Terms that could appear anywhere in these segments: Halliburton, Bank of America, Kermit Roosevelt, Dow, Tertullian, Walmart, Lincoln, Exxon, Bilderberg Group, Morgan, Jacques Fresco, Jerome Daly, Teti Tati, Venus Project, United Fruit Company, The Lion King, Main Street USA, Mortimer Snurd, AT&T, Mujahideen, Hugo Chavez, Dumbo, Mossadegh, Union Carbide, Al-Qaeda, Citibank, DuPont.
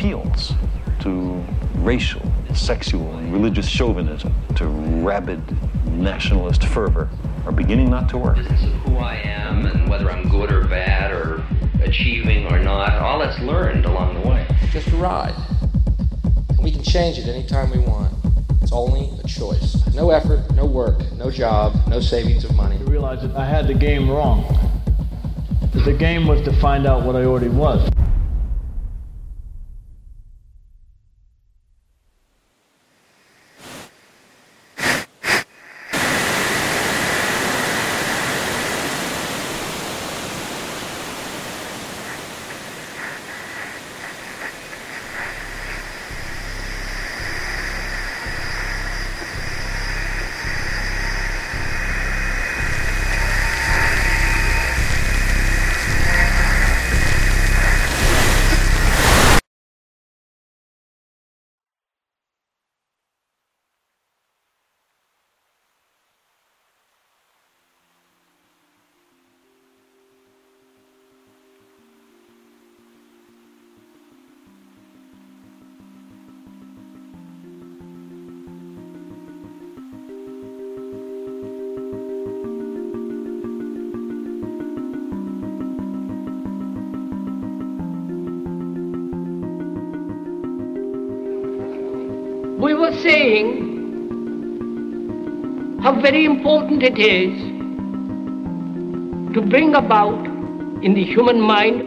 appeals to racial, sexual, and religious chauvinism, to rabid nationalist fervor, are beginning not to work. Business of who I am and whether I'm good or bad or achieving or not, all that's learned along the way. Just a ride. And we can change it anytime we want. It's only a choice. No effort, no work, no job, no savings of money. I realized that I had the game wrong. That the game was to find out what I already was. Saying how very important it is to bring about in the human mind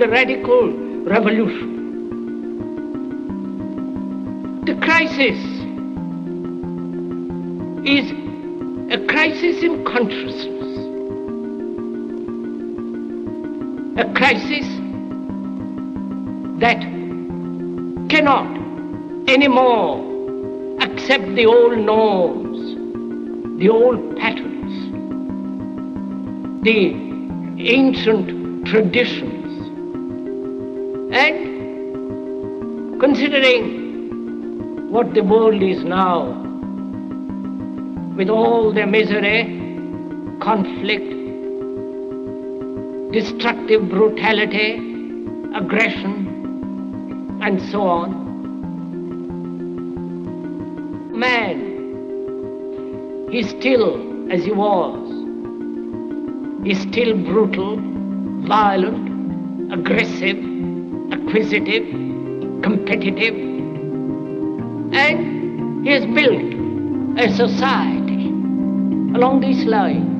the radical revolution. The crisis is a crisis in consciousness, a crisis that cannot anymore accept the old norms, the old patterns, the ancient traditions. And considering what the world is now, with all their misery, conflict, destructive brutality, aggression, and so on, man is still as he was, is still brutal, violent, aggressive, acquisitive, competitive, and he has built a society along these lines.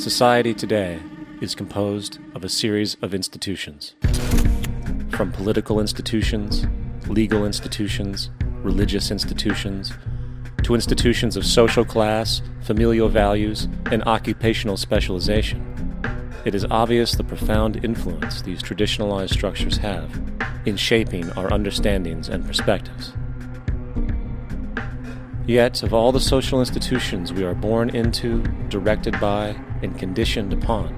Society today is composed of a series of institutions. From political institutions, legal institutions, religious institutions, to institutions of social class, familial values, and occupational specialization, it is obvious the profound influence these traditionalized structures have in shaping our understandings and perspectives. Yet, of all the social institutions we are born into, directed by, and conditioned upon,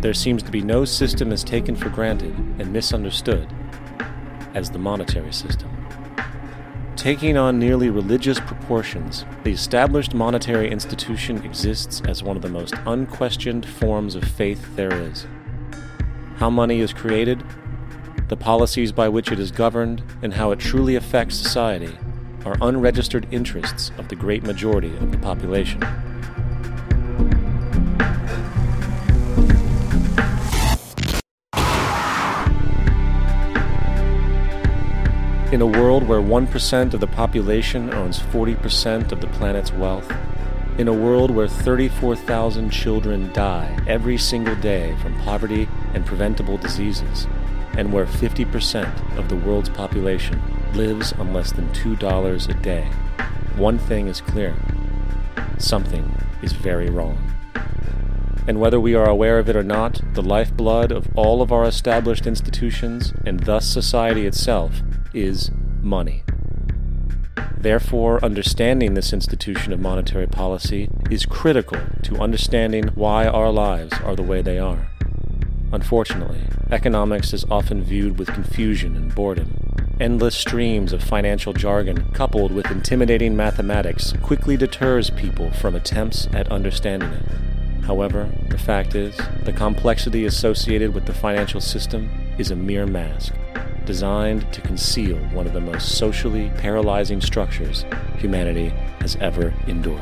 there seems to be no system as taken for granted and misunderstood as the monetary system. Taking on nearly religious proportions, the established monetary institution exists as one of the most unquestioned forms of faith there is. How money is created, the policies by which it is governed, and how it truly affects society are unregistered interests of the great majority of the population. In a world where 1% of the population owns 40% of the planet's wealth, in a world where 34,000 children die every single day from poverty and preventable diseases, and where 50% of the world's population lives on less than $2 a day, one thing is clear: something is very wrong. And whether we are aware of it or not, the lifeblood of all of our established institutions, and thus society itself, is money. Therefore, understanding this institution of monetary policy is critical to understanding why our lives are the way they are. Unfortunately, economics is often viewed with confusion and boredom. Endless streams of financial jargon, coupled with intimidating mathematics, quickly deters people from attempts at understanding it. However, the fact is, the complexity associated with the financial system is a mere mask, designed to conceal one of the most socially paralyzing structures humanity has ever endured.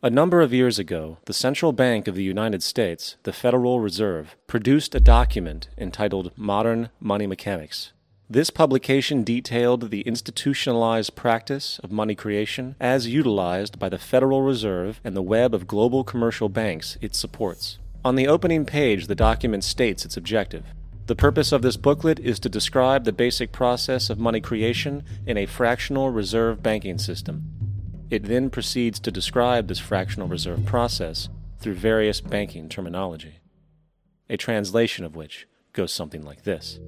A number of years ago, the Central Bank of the United States, the Federal Reserve, produced a document entitled Modern Money Mechanics. This publication detailed the institutionalized practice of money creation as utilized by the Federal Reserve and the web of global commercial banks it supports. On the opening page, the document states its objective. The purpose of this booklet is to describe the basic process of money creation in a fractional reserve banking system. It then proceeds to describe this fractional reserve process through various banking terminology, a translation of which goes something like this.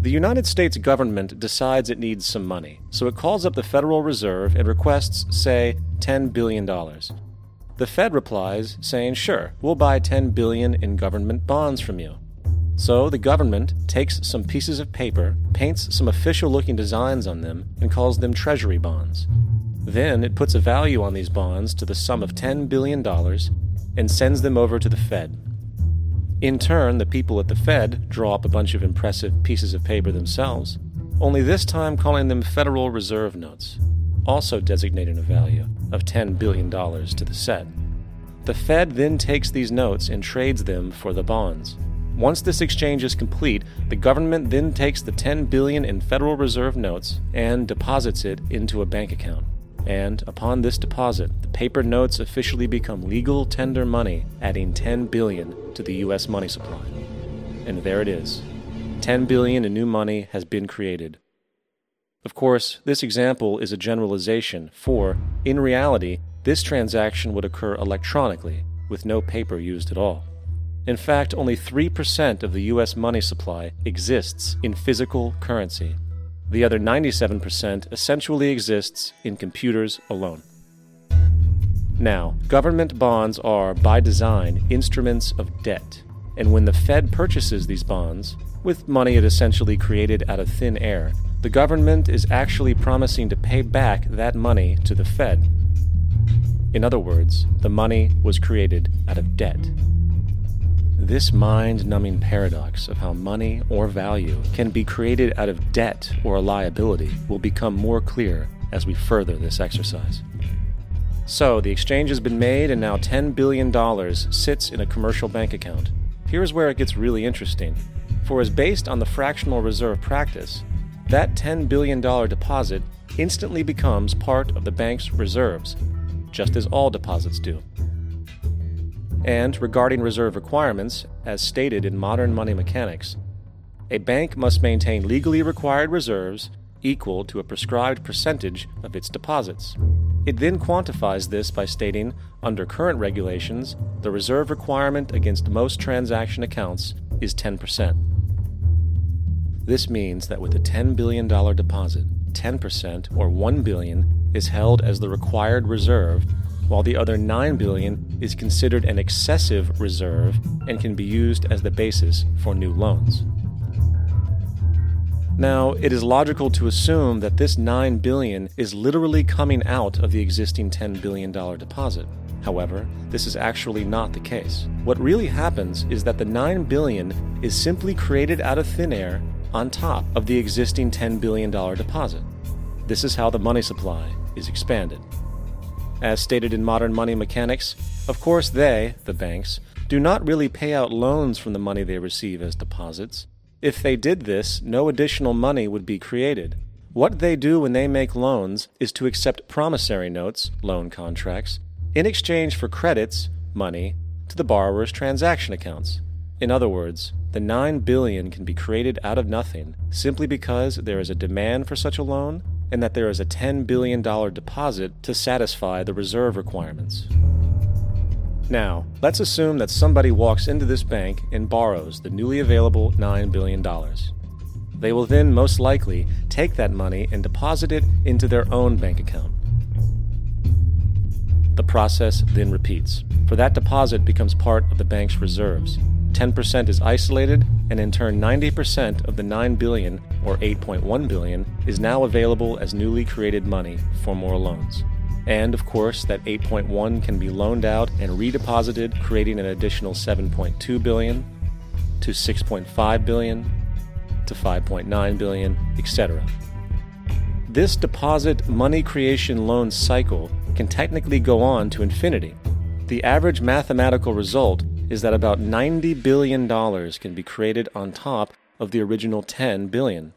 The United States government decides it needs some money, so it calls up the Federal Reserve and requests, say, $10 billion. The Fed replies, saying, sure, we'll buy $10 billion in government bonds from you. So the government takes some pieces of paper, paints some official-looking designs on them, and calls them treasury bonds. Then it puts a value on these bonds to the sum of $10 billion and sends them over to the Fed. In turn, the people at the Fed draw up a bunch of impressive pieces of paper themselves, only this time calling them Federal Reserve notes, also designating a value of $10 billion to the set. The Fed then takes these notes and trades them for the bonds. Once this exchange is complete, the government then takes the $10 billion in Federal Reserve notes and deposits it into a bank account. And upon this deposit, the paper notes officially become legal tender money, adding $10 billion to the U.S. money supply. And there it is. $10 billion in new money has been created. Of course, this example is a generalization, for, in reality, this transaction would occur electronically, with no paper used at all. In fact, only 3% of the U.S. money supply exists in physical currency. The other 97% essentially exists in computers alone. Now, government bonds are, by design, instruments of debt, and when the Fed purchases these bonds, with money it essentially created out of thin air, the government is actually promising to pay back that money to the Fed. In other words, the money was created out of debt. This mind-numbing paradox of how money or value can be created out of debt or a liability will become more clear as we further this exercise. So, the exchange has been made and now $10 billion sits in a commercial bank account. Here's where it gets really interesting, for as based on the fractional reserve practice, that $10 billion deposit instantly becomes part of the bank's reserves, just as all deposits do. And regarding reserve requirements, as stated in Modern Money Mechanics, a bank must maintain legally required reserves equal to a prescribed percentage of its deposits. It then quantifies this by stating, under current regulations, the reserve requirement against most transaction accounts is 10%. This means that with a $10 billion deposit, 10% or $1 billion is held as the required reserve, while the other $9 billion is considered an excessive reserve and can be used as the basis for new loans. Now, it is logical to assume that this $9 billion is literally coming out of the existing $10 billion deposit. However, this is actually not the case. What really happens is that the $9 billion is simply created out of thin air on top of the existing $10 billion deposit. This is how the money supply is expanded. As stated in Modern Money Mechanics, of course they, the banks, do not really pay out loans from the money they receive as deposits. If they did this, no additional money would be created. What they do when they make loans is to accept promissory notes, loan contracts, in exchange for credits, money, to the borrower's transaction accounts. In other words, the $9 billion can be created out of nothing simply because there is a demand for such a loan and that there is a $10 billion deposit to satisfy the reserve requirements. Now, let's assume that somebody walks into this bank and borrows the newly available $9 billion. They will then most likely take that money and deposit it into their own bank account. The process then repeats, for that deposit becomes part of the bank's reserves. 10% is isolated, and in turn 90% of the $9 billion, or $8.1 billion, is now available as newly created money for more loans. And, of course, that 8.1 can be loaned out and redeposited, creating an additional $7.2 billion, to $6.5 billion, to $5.9 billion, etc. This deposit money creation loan cycle can technically go on to infinity. The average mathematical result is that about $90 billion can be created on top of the original $10 billion.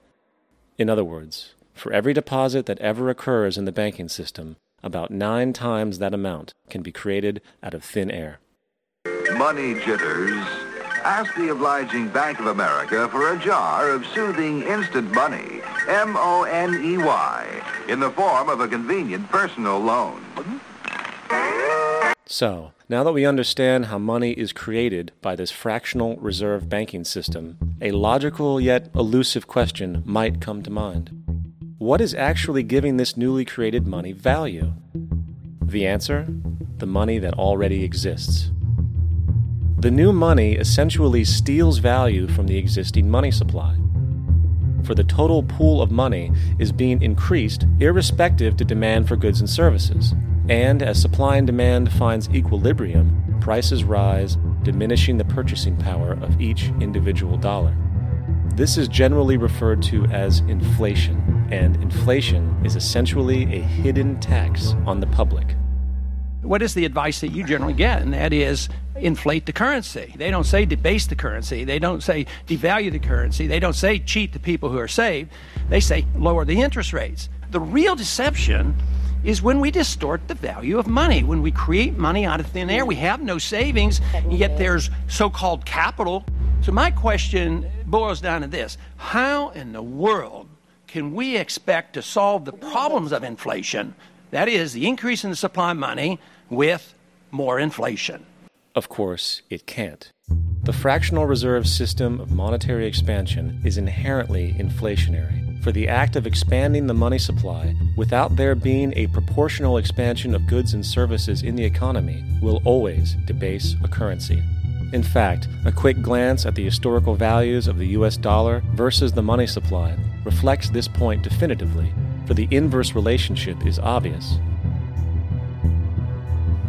In other words, for every deposit that ever occurs in the banking system, about 9 times that amount can be created out of thin air. Money jitters. Ask the obliging Bank of America for a jar of soothing instant money, M-O-N-E-Y, in the form of a convenient personal loan. So, now that we understand how money is created by this fractional reserve banking system, a logical yet elusive question might come to mind. What is actually giving this newly created money value? The answer? The money that already exists. The new money essentially steals value from the existing money supply. For the total pool of money is being increased irrespective to demand for goods and services. And as supply and demand finds equilibrium, prices rise, diminishing the purchasing power of each individual dollar. This is generally referred to as inflation. And inflation is essentially a hidden tax on the public. What is the advice that you generally get? And that is inflate the currency. They don't say debase the currency. They don't say devalue the currency. They don't say cheat the people who are saved. They say lower the interest rates. The real deception is when we distort the value of money. When we create money out of thin air, we have no savings, and yet there's so-called capital. So my question boils down to this. How in the world can we expect to solve the problems of inflation, that is, the increase in the supply of money, with more inflation? Of course, it can't. The fractional reserve system of monetary expansion is inherently inflationary, for the act of expanding the money supply without there being a proportional expansion of goods and services in the economy will always debase a currency. In fact, a quick glance at the historical values of the U.S. dollar versus the money supply reflects this point definitively, for the inverse relationship is obvious.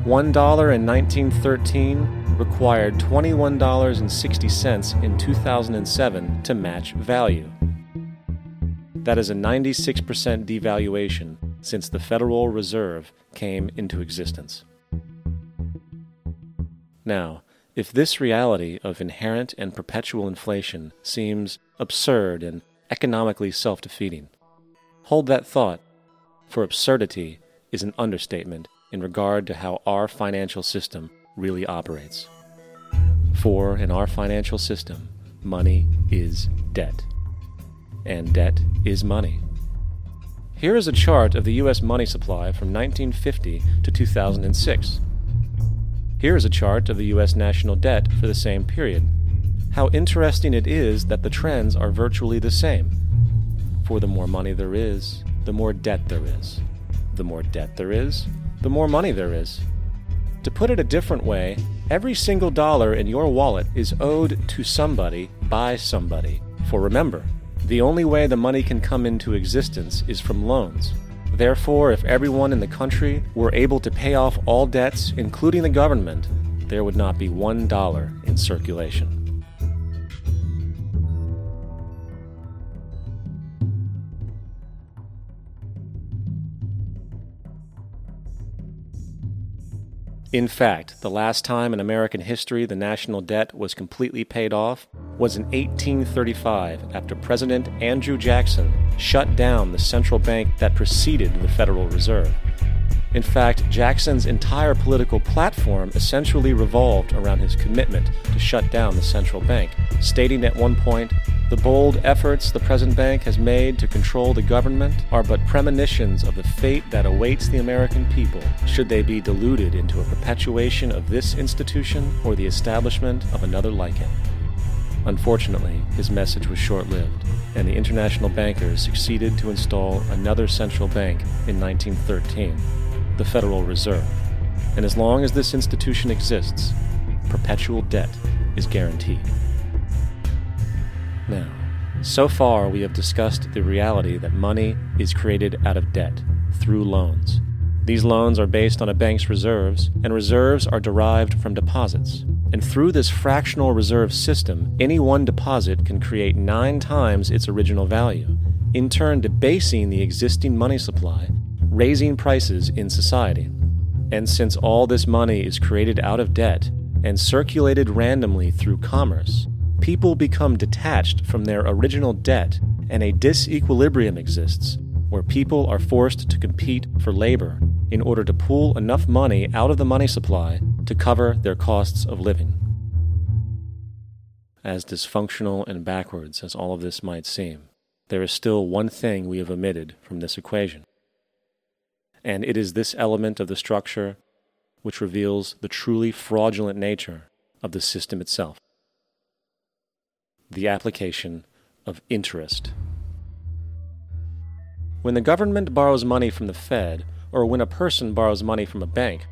$1 in 1913 required $21.60 in 2007 to match value. That is a 96% devaluation since the Federal Reserve came into existence. Now, if this reality of inherent and perpetual inflation seems absurd and economically self-defeating, hold that thought, for absurdity is an understatement in regard to how our financial system really operates. For in our financial system, money is debt, and debt is money. Here is a chart of the U.S. money supply from 1950 to 2006. Here is a chart of the U.S. national debt for the same period. How interesting it is that the trends are virtually the same. For the more money there is, the more debt there is. The more debt there is, the more money there is. To put it a different way, every single dollar in your wallet is owed to somebody by somebody. For remember, the only way the money can come into existence is from loans. Therefore, if everyone in the country were able to pay off all debts, including the government, there would not be $1 in circulation. In fact, the last time in American history the national debt was completely paid off was in 1835 after President Andrew Jackson shut down the central bank that preceded the Federal Reserve. In fact, Jackson's entire political platform essentially revolved around his commitment to shut down the central bank, stating at one point, "The bold efforts the present bank has made to control the government are but premonitions of the fate that awaits the American people, should they be deluded into a perpetuation of this institution or the establishment of another like it." Unfortunately, his message was short-lived, and the international bankers succeeded to install another central bank in 1913, the Federal Reserve. And as long as this institution exists, perpetual debt is guaranteed. Now, so far we have discussed the reality that money is created out of debt through loans. These loans are based on a bank's reserves, and reserves are derived from deposits. And through this fractional reserve system, any one deposit can create 9 times its original value, in turn debasing the existing money supply, raising prices in society. And since all this money is created out of debt and circulated randomly through commerce, people become detached from their original debt, and a disequilibrium exists where people are forced to compete for labor in order to pull enough money out of the money supply to cover their costs of living. As dysfunctional and backwards as all of this might seem, there is still one thing we have omitted from this equation, and it is this element of the structure which reveals the truly fraudulent nature of the system itself: the application of interest. When the government borrows money from the Fed, or when a person borrows money from a bank,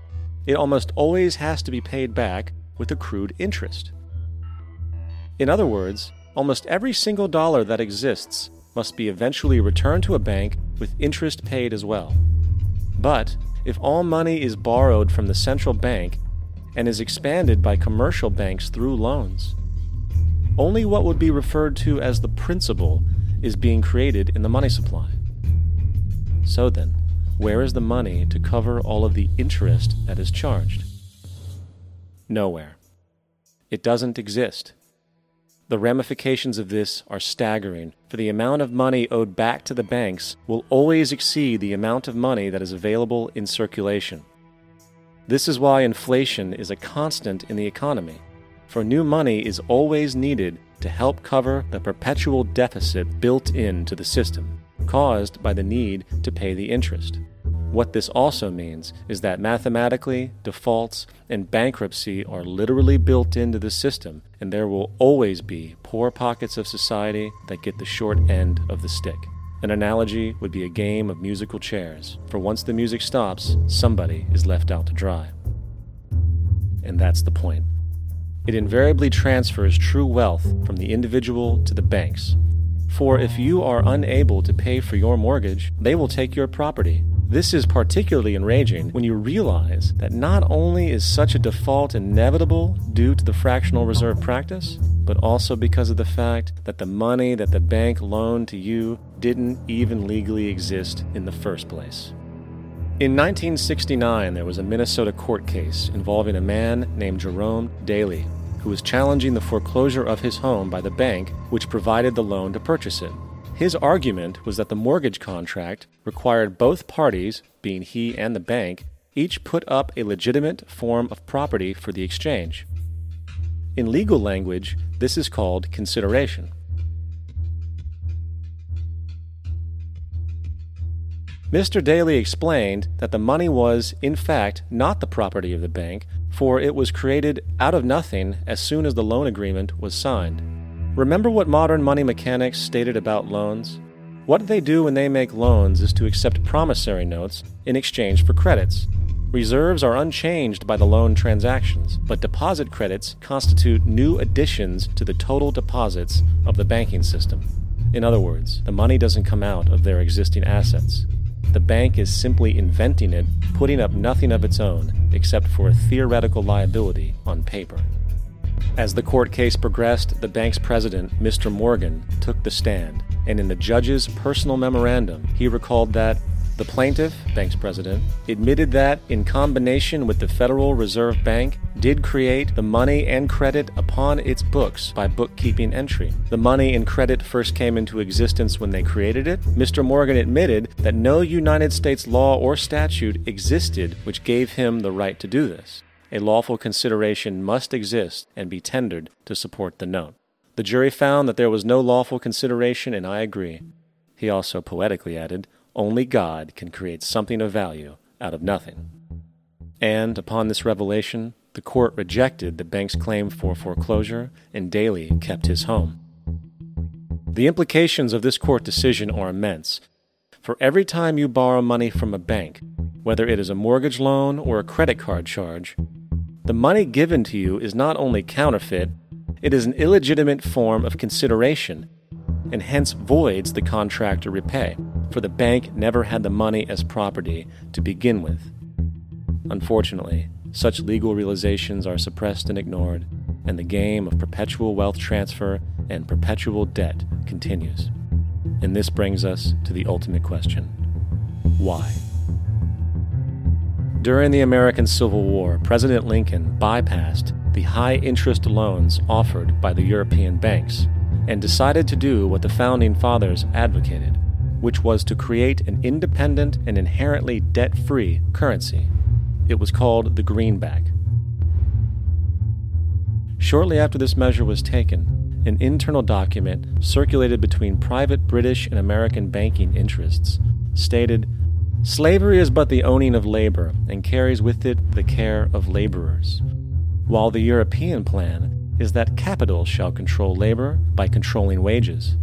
it almost always has to be paid back with accrued interest. In other words, almost every single dollar that exists must be eventually returned to a bank with interest paid as well. But if all money is borrowed from the central bank and is expanded by commercial banks through loans, only what would be referred to as the principal is being created in the money supply. So then, where is the money to cover all of the interest that is charged? Nowhere. It doesn't exist. The ramifications of this are staggering, for the amount of money owed back to the banks will always exceed the amount of money that is available in circulation. This is why inflation is a constant in the economy, for new money is always needed to help cover the perpetual deficit built into the system, caused by the need to pay the interest. What this also means is that mathematically, defaults and bankruptcy are literally built into the system, and there will always be poor pockets of society that get the short end of the stick. An analogy would be a game of musical chairs, for once the music stops, somebody is left out to dry. And that's the point. It invariably transfers true wealth from the individual to the banks. For if you are unable to pay for your mortgage, they will take your property. This is particularly enraging when you realize that not only is such a default inevitable due to the fractional reserve practice, but also because of the fact that the money that the bank loaned to you didn't even legally exist in the first place. In 1969, there was a Minnesota court case involving a man named Jerome Daly, who was challenging the foreclosure of his home by the bank which provided the loan to purchase it. His argument was that the mortgage contract required both parties, being he and the bank, each put up a legitimate form of property for the exchange. In legal language, this is called consideration. Mr. Daly explained that the money was, in fact, not the property of the bank, for it was created out of nothing as soon as the loan agreement was signed. Remember what modern money mechanics stated about loans? What they do when they make loans is to accept promissory notes in exchange for credits. Reserves are unchanged by the loan transactions, but deposit credits constitute new additions to the total deposits of the banking system. In other words, the money doesn't come out of their existing assets. The bank is simply inventing it, putting up nothing of its own, except for a theoretical liability on paper. As the court case progressed, the bank's president, Mr. Morgan, took the stand, and in the judge's personal memorandum, he recalled that the plaintiff, bank's president, admitted that, in combination with the Federal Reserve Bank, did create the money and credit upon its books by bookkeeping entry. The money and credit first came into existence when they created it. Mr. Morgan admitted that no United States law or statute existed which gave him the right to do this. A lawful consideration must exist and be tendered to support the note. The jury found that there was no lawful consideration, and I agree. He also poetically added, only God can create something of value out of nothing. And upon this revelation, the court rejected the bank's claim for foreclosure, and Daly kept his home. The implications of this court decision are immense. For every time you borrow money from a bank, whether it is a mortgage loan or a credit card charge, the money given to you is not only counterfeit, it is an illegitimate form of consideration, and hence voids the contract to repay, for the bank never had the money as property to begin with. Unfortunately, such legal realizations are suppressed and ignored, and the game of perpetual wealth transfer and perpetual debt continues. And this brings us to the ultimate question: why? During the American Civil War, President Lincoln bypassed the high-interest loans offered by the European banks and decided to do what the Founding Fathers advocated, which was to create an independent and inherently debt-free currency. It was called the greenback. Shortly after this measure was taken, an internal document circulated between private British and American banking interests stated, "Slavery is but the owning of labor and carries with it the care of laborers, while the European plan is that capital shall control labor by controlling wages.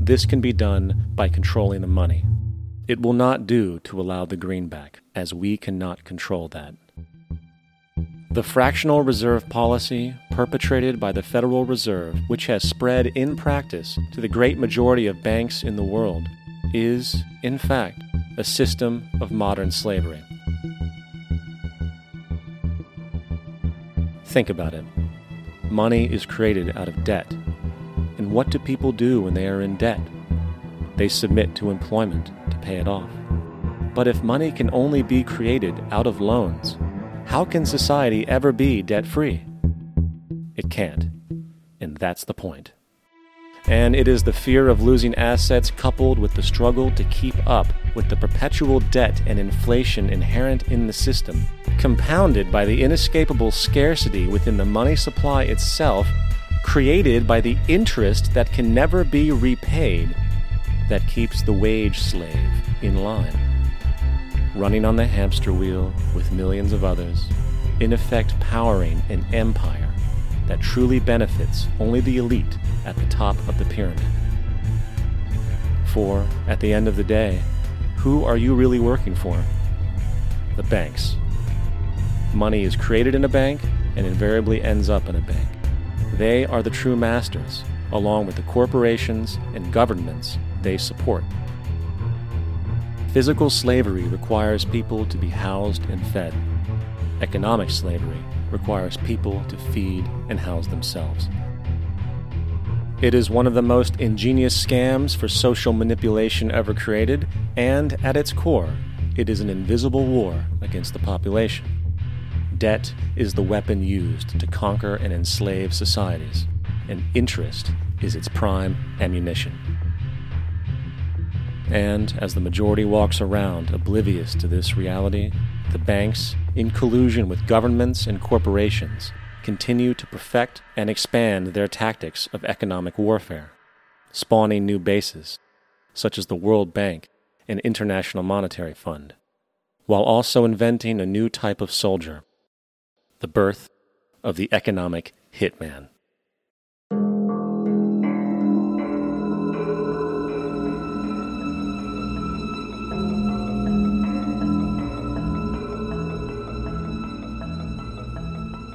This can be done by controlling the money. It will not do to allow the greenback, as we cannot control that." The fractional reserve policy perpetrated by the Federal Reserve, which has spread in practice to the great majority of banks in the world, is, in fact, a system of modern slavery. Think about it. Money is created out of debt. And what do people do when they are in debt? They submit to employment to pay it off. But if money can only be created out of loans, how can society ever be debt-free? It can't. And that's the point. And it is the fear of losing assets coupled with the struggle to keep up with the perpetual debt and inflation inherent in the system, compounded by the inescapable scarcity within the money supply itself, created by the interest that can never be repaid, that keeps the wage slave in line, running on the hamster wheel with millions of others, in effect powering an empire that truly benefits only the elite at the top of the pyramid. For, at the end of the day, who are you really working for? The banks. Money is created in a bank and invariably ends up in a bank. They are the true masters, along with the corporations and governments they support. Physical slavery requires people to be housed and fed. Economic slavery requires people to feed and house themselves. It is one of the most ingenious scams for social manipulation ever created, and at its core, it is an invisible war against the population. Debt is the weapon used to conquer and enslave societies, and interest is its prime ammunition. And as the majority walks around oblivious to this reality, the banks, in collusion with governments and corporations, continue to perfect and expand their tactics of economic warfare, spawning new bases, such as the World Bank and International Monetary Fund, while also inventing a new type of soldier: the birth of the economic hitman.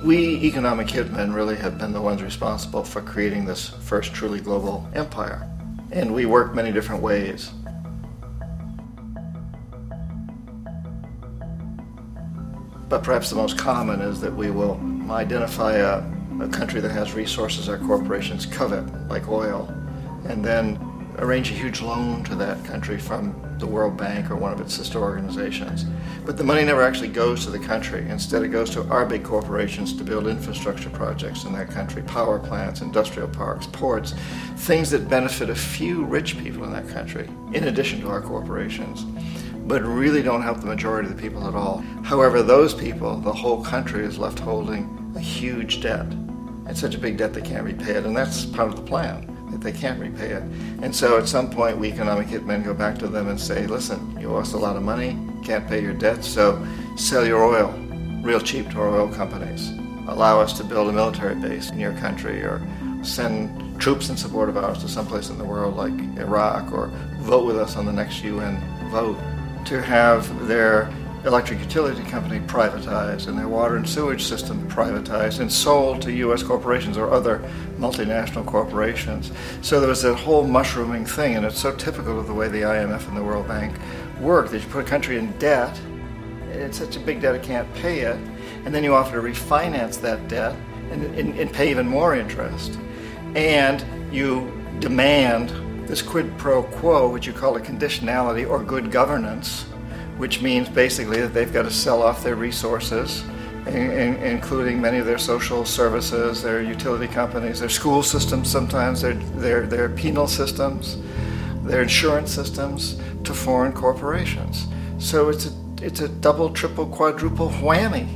We economic hitmen really have been the ones responsible for creating this first truly global empire. And we work many different ways. But perhaps the most common is that we will identify a country that has resources our corporations covet, like oil, and then arrange a huge loan to that country from the World Bank or one of its sister organizations. But the money never actually goes to the country. Instead, it goes to our big corporations to build infrastructure projects in that country, power plants, industrial parks, ports, things that benefit a few rich people in that country, in addition to our corporations, but really don't help the majority of the people at all. However, those people, the whole country is left holding a huge debt. It's such a big debt they can't repay it, and that's part of the plan. That they can't repay it. And so at some point, we economic hitmen go back to them and say, listen, you owe us a lot of money, can't pay your debts, so sell your oil real cheap to our oil companies. Allow us to build a military base in your country, or send troops in support of ours to someplace in the world like Iraq, or vote with us on the next UN vote. To have their electric utility company privatized and their water and sewage system privatized and sold to U.S. corporations or other multinational corporations. So there was that whole mushrooming thing, and it's so typical of the way the IMF and the World Bank work, that you put a country in debt, it's such a big debt it can't pay it, and then you offer to refinance that debt and pay even more interest. And you demand this quid pro quo, which you call a conditionality or good governance, which means basically that they've got to sell off their resources, including many of their social services, their utility companies, their school systems sometimes, their penal systems, their insurance systems, to foreign corporations. So it's a double, triple, quadruple whammy.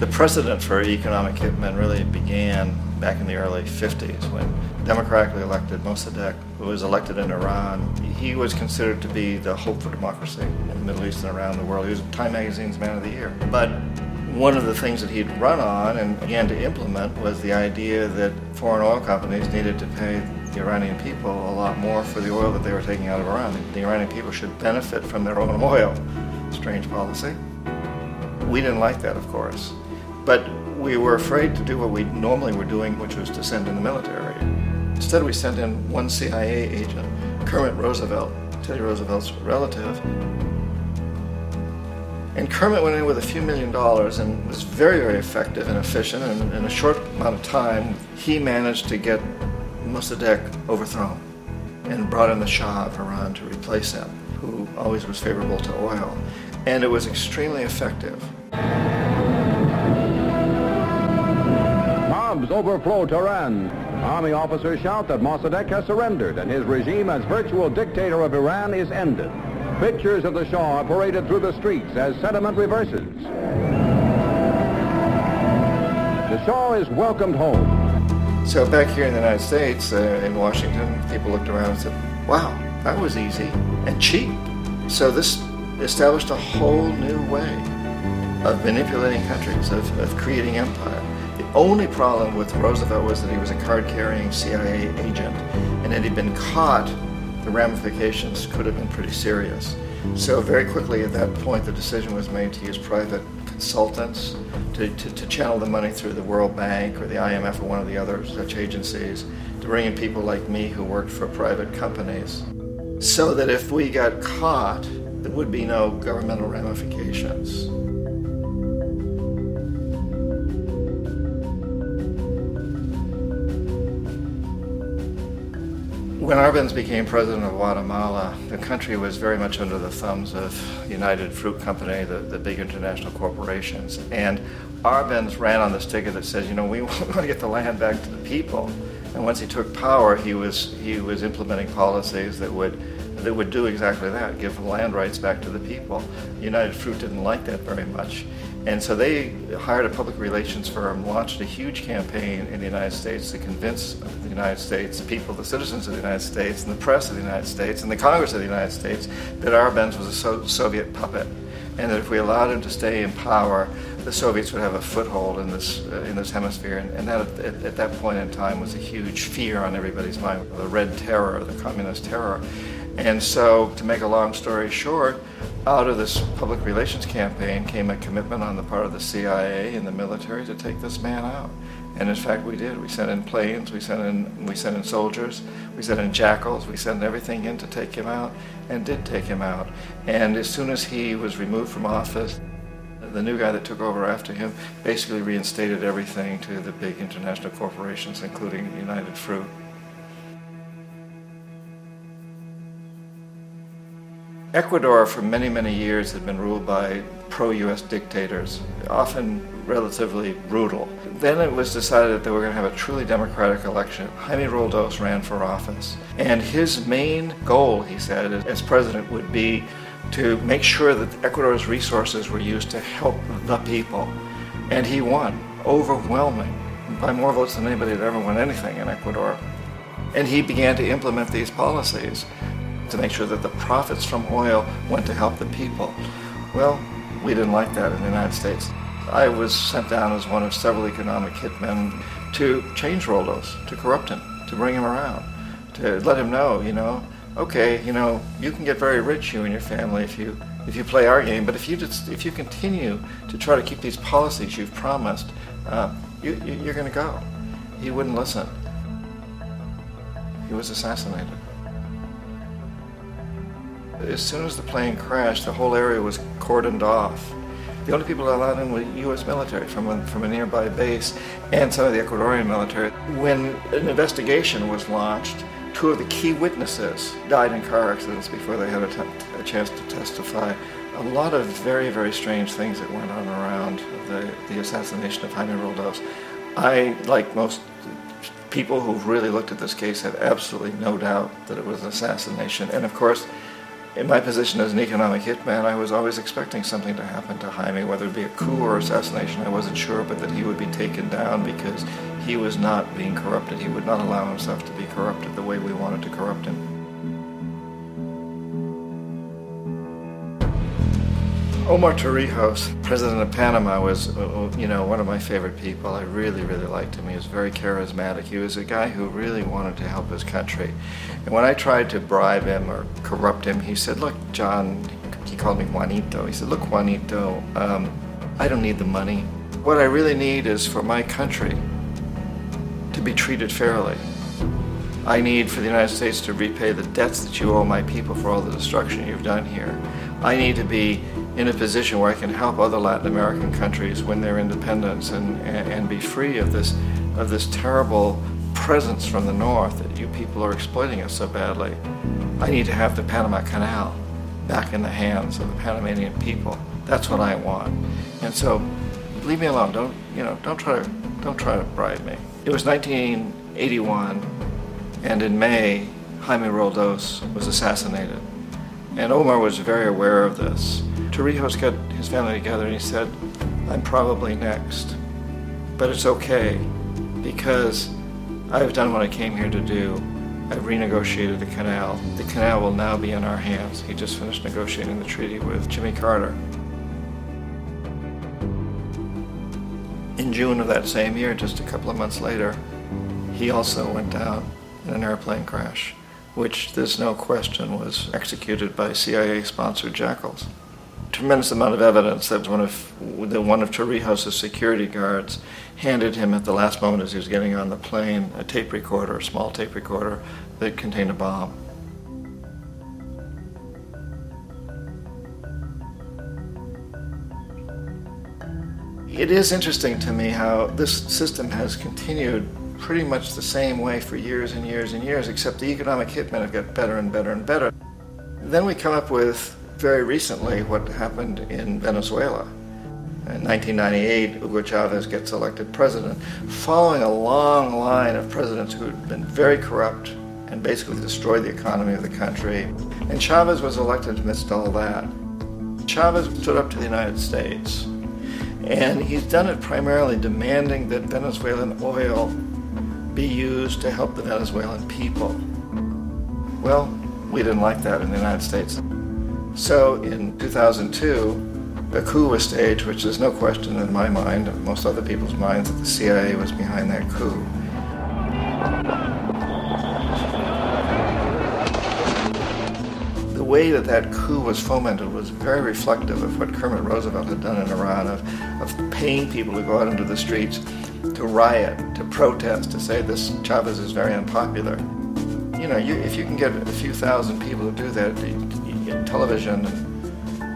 The precedent for economic hitmen really began back in the early 50s when democratically elected Mossadegh, who was elected in Iran, he was considered to be the hope for democracy in the Middle East and around the world. He was Time Magazine's Man of the Year. But one of the things that he'd run on and began to implement was the idea that foreign oil companies needed to pay the Iranian people a lot more for the oil that they were taking out of Iran. The Iranian people should benefit from their own oil. Strange policy. We didn't like that, of course. But we were afraid to do what we normally were doing, which was to send in the military. Instead, we sent in one CIA agent, Kermit Roosevelt, Teddy Roosevelt's relative. And Kermit went in with a few $1 million and was very, very effective and efficient. And in a short amount of time, he managed to get Mossadegh overthrown and brought in the Shah of Iran to replace him, who always was favorable to oil. And it was extremely effective. Mobs overflow Tehran. Army officers shout that Mossadegh has surrendered and his regime as virtual dictator of Iran is ended. Pictures of the Shah are paraded through the streets as sentiment reverses. The Shah is welcomed home. So back here in the United States, in Washington, people looked around and said, wow, that was easy and cheap. So this established a whole new way of manipulating countries, of creating empire. The only problem with Roosevelt was that he was a card-carrying CIA agent, and had he been caught, the ramifications could have been pretty serious. So very quickly at that point, the decision was made to use private consultants to channel the money through the World Bank or the IMF or one of the other such agencies, to bring in people like me who worked for private companies, so that if we got caught, there would be no governmental ramifications. When Arbenz became president of Guatemala, the country was very much under the thumbs of United Fruit Company, the big international corporations. And Arbenz ran on this ticket that says, we want to get the land back to the people. And once he took power, he was implementing policies that would do exactly that, give land rights back to the people. United Fruit didn't like that very much. And so they hired a public relations firm, launched a huge campaign in the United States to convince the United States, the people, the citizens of the United States, and the press of the United States, and the Congress of the United States, that Arbenz was a Soviet puppet, and that if we allowed him to stay in power, the Soviets would have a foothold in this hemisphere. And that at that point in time was a huge fear on everybody's mind, the Red Terror, the communist terror. And so, to make a long story short, Out of this public relations campaign came a commitment on the part of the CIA and the military to take this man out. And in fact, we did. We sent in planes, we sent in soldiers, we sent in jackals, we sent everything in to take him out, and did take him out. And as soon as he was removed from office, the new guy that took over after him basically reinstated everything to the big international corporations, including United Fruit. Ecuador for many, many years had been ruled by pro-US dictators, often relatively brutal. Then it was decided that they were going to have a truly democratic election. Jaime Roldos ran for office, and his main goal, he said, as president would be to make sure that Ecuador's resources were used to help the people. And he won, overwhelming, by more votes than anybody had ever won anything in Ecuador. And he began to implement these policies to make sure that the profits from oil went to help the people. Well, we didn't like that in the United States. I was sent down as one of several economic hitmen to change Roldos, to corrupt him, to bring him around, to let him know, okay, you can get very rich, you and your family, if you play our game. But if you continue to try to keep these policies you've promised, you're going to go. He wouldn't listen. He was assassinated. As soon as the plane crashed, the whole area was cordoned off. The only people allowed in were U.S. military from a nearby base and some of the Ecuadorian military. When an investigation was launched, two of the key witnesses died in car accidents before they had a chance to testify. A lot of very, very strange things that went on around the assassination of Jaime Roldos. I, like most people who've really looked at this case, have absolutely no doubt that it was an assassination. And of course, in my position as an economic hitman, I was always expecting something to happen to Jaime, whether it be a coup or assassination, I wasn't sure, but that he would be taken down because he was not being corrupted. He would not allow himself to be corrupted the way we wanted to corrupt him. Omar Torrijos, president of Panama, was, one of my favorite people. I really, really liked him. He was very charismatic. He was a guy who really wanted to help his country. And when I tried to bribe him or corrupt him, he said, "Look, John," he called me Juanito. He said, "Look, Juanito, I don't need the money. What I really need is for my country to be treated fairly. I need for the United States to repay the debts that you owe my people for all the destruction you've done here. I need to be in a position where I can help other Latin American countries win their independence and be free of this terrible presence from the north that you people are exploiting us so badly. I need to have the Panama Canal back in the hands of the Panamanian people. That's what I want. And so, leave me alone. Don't try to bribe me." It was 1981, and in May, Jaime Roldos was assassinated. And Omar was very aware of this. Torrijos got his family together and he said, "I'm probably next, but it's okay because I've done what I came here to do. I've renegotiated the canal. The canal will now be in our hands." He just finished negotiating the treaty with Jimmy Carter. In June of that same year, just a couple of months later, he also went down in an airplane crash, which there's no question was executed by CIA-sponsored jackals. Tremendous amount of evidence that one of Torrijos' security guards handed him at the last moment as he was getting on the plane a tape recorder, a small tape recorder that contained a bomb. It is interesting to me how this system has continued pretty much the same way for years and years and years, except the economic hitmen have got better and better and better. Then we come up with, very recently, what happened in Venezuela. In 1998, Hugo Chavez gets elected president, following a long line of presidents who had been very corrupt and basically destroyed the economy of the country. And Chavez was elected amidst all that. Chavez stood up to the United States, and he's done it primarily demanding that Venezuelan oil be used to help the Venezuelan people. Well, we didn't like that in the United States. So in 2002, a coup was staged, which there's no question in my mind, and most other people's minds, that the CIA was behind that coup. The way that that coup was fomented was very reflective of what Kermit Roosevelt had done in Iran, of paying people to go out into the streets to riot, to protest, to say this Chavez is very unpopular. You know, if you can get a few thousand people to do that, television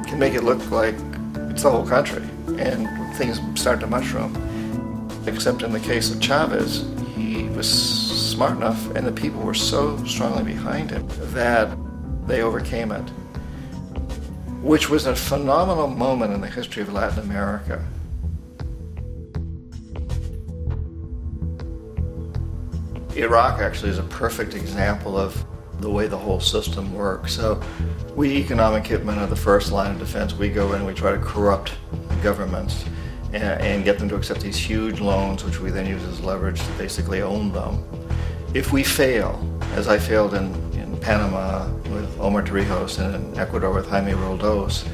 can make it look like it's the whole country, and things start to mushroom. Except in the case of Chavez, he was smart enough, and the people were so strongly behind him that they overcame it, which was a phenomenal moment in the history of Latin America. Iraq actually is a perfect example of the way the whole system works. So we economic hitmen are the first line of defense. We go in, we try to corrupt governments and get them to accept these huge loans, which we then use as leverage to basically own them. If we fail, as I failed in Panama with Omar Torrijos and in Ecuador with Jaime Roldos,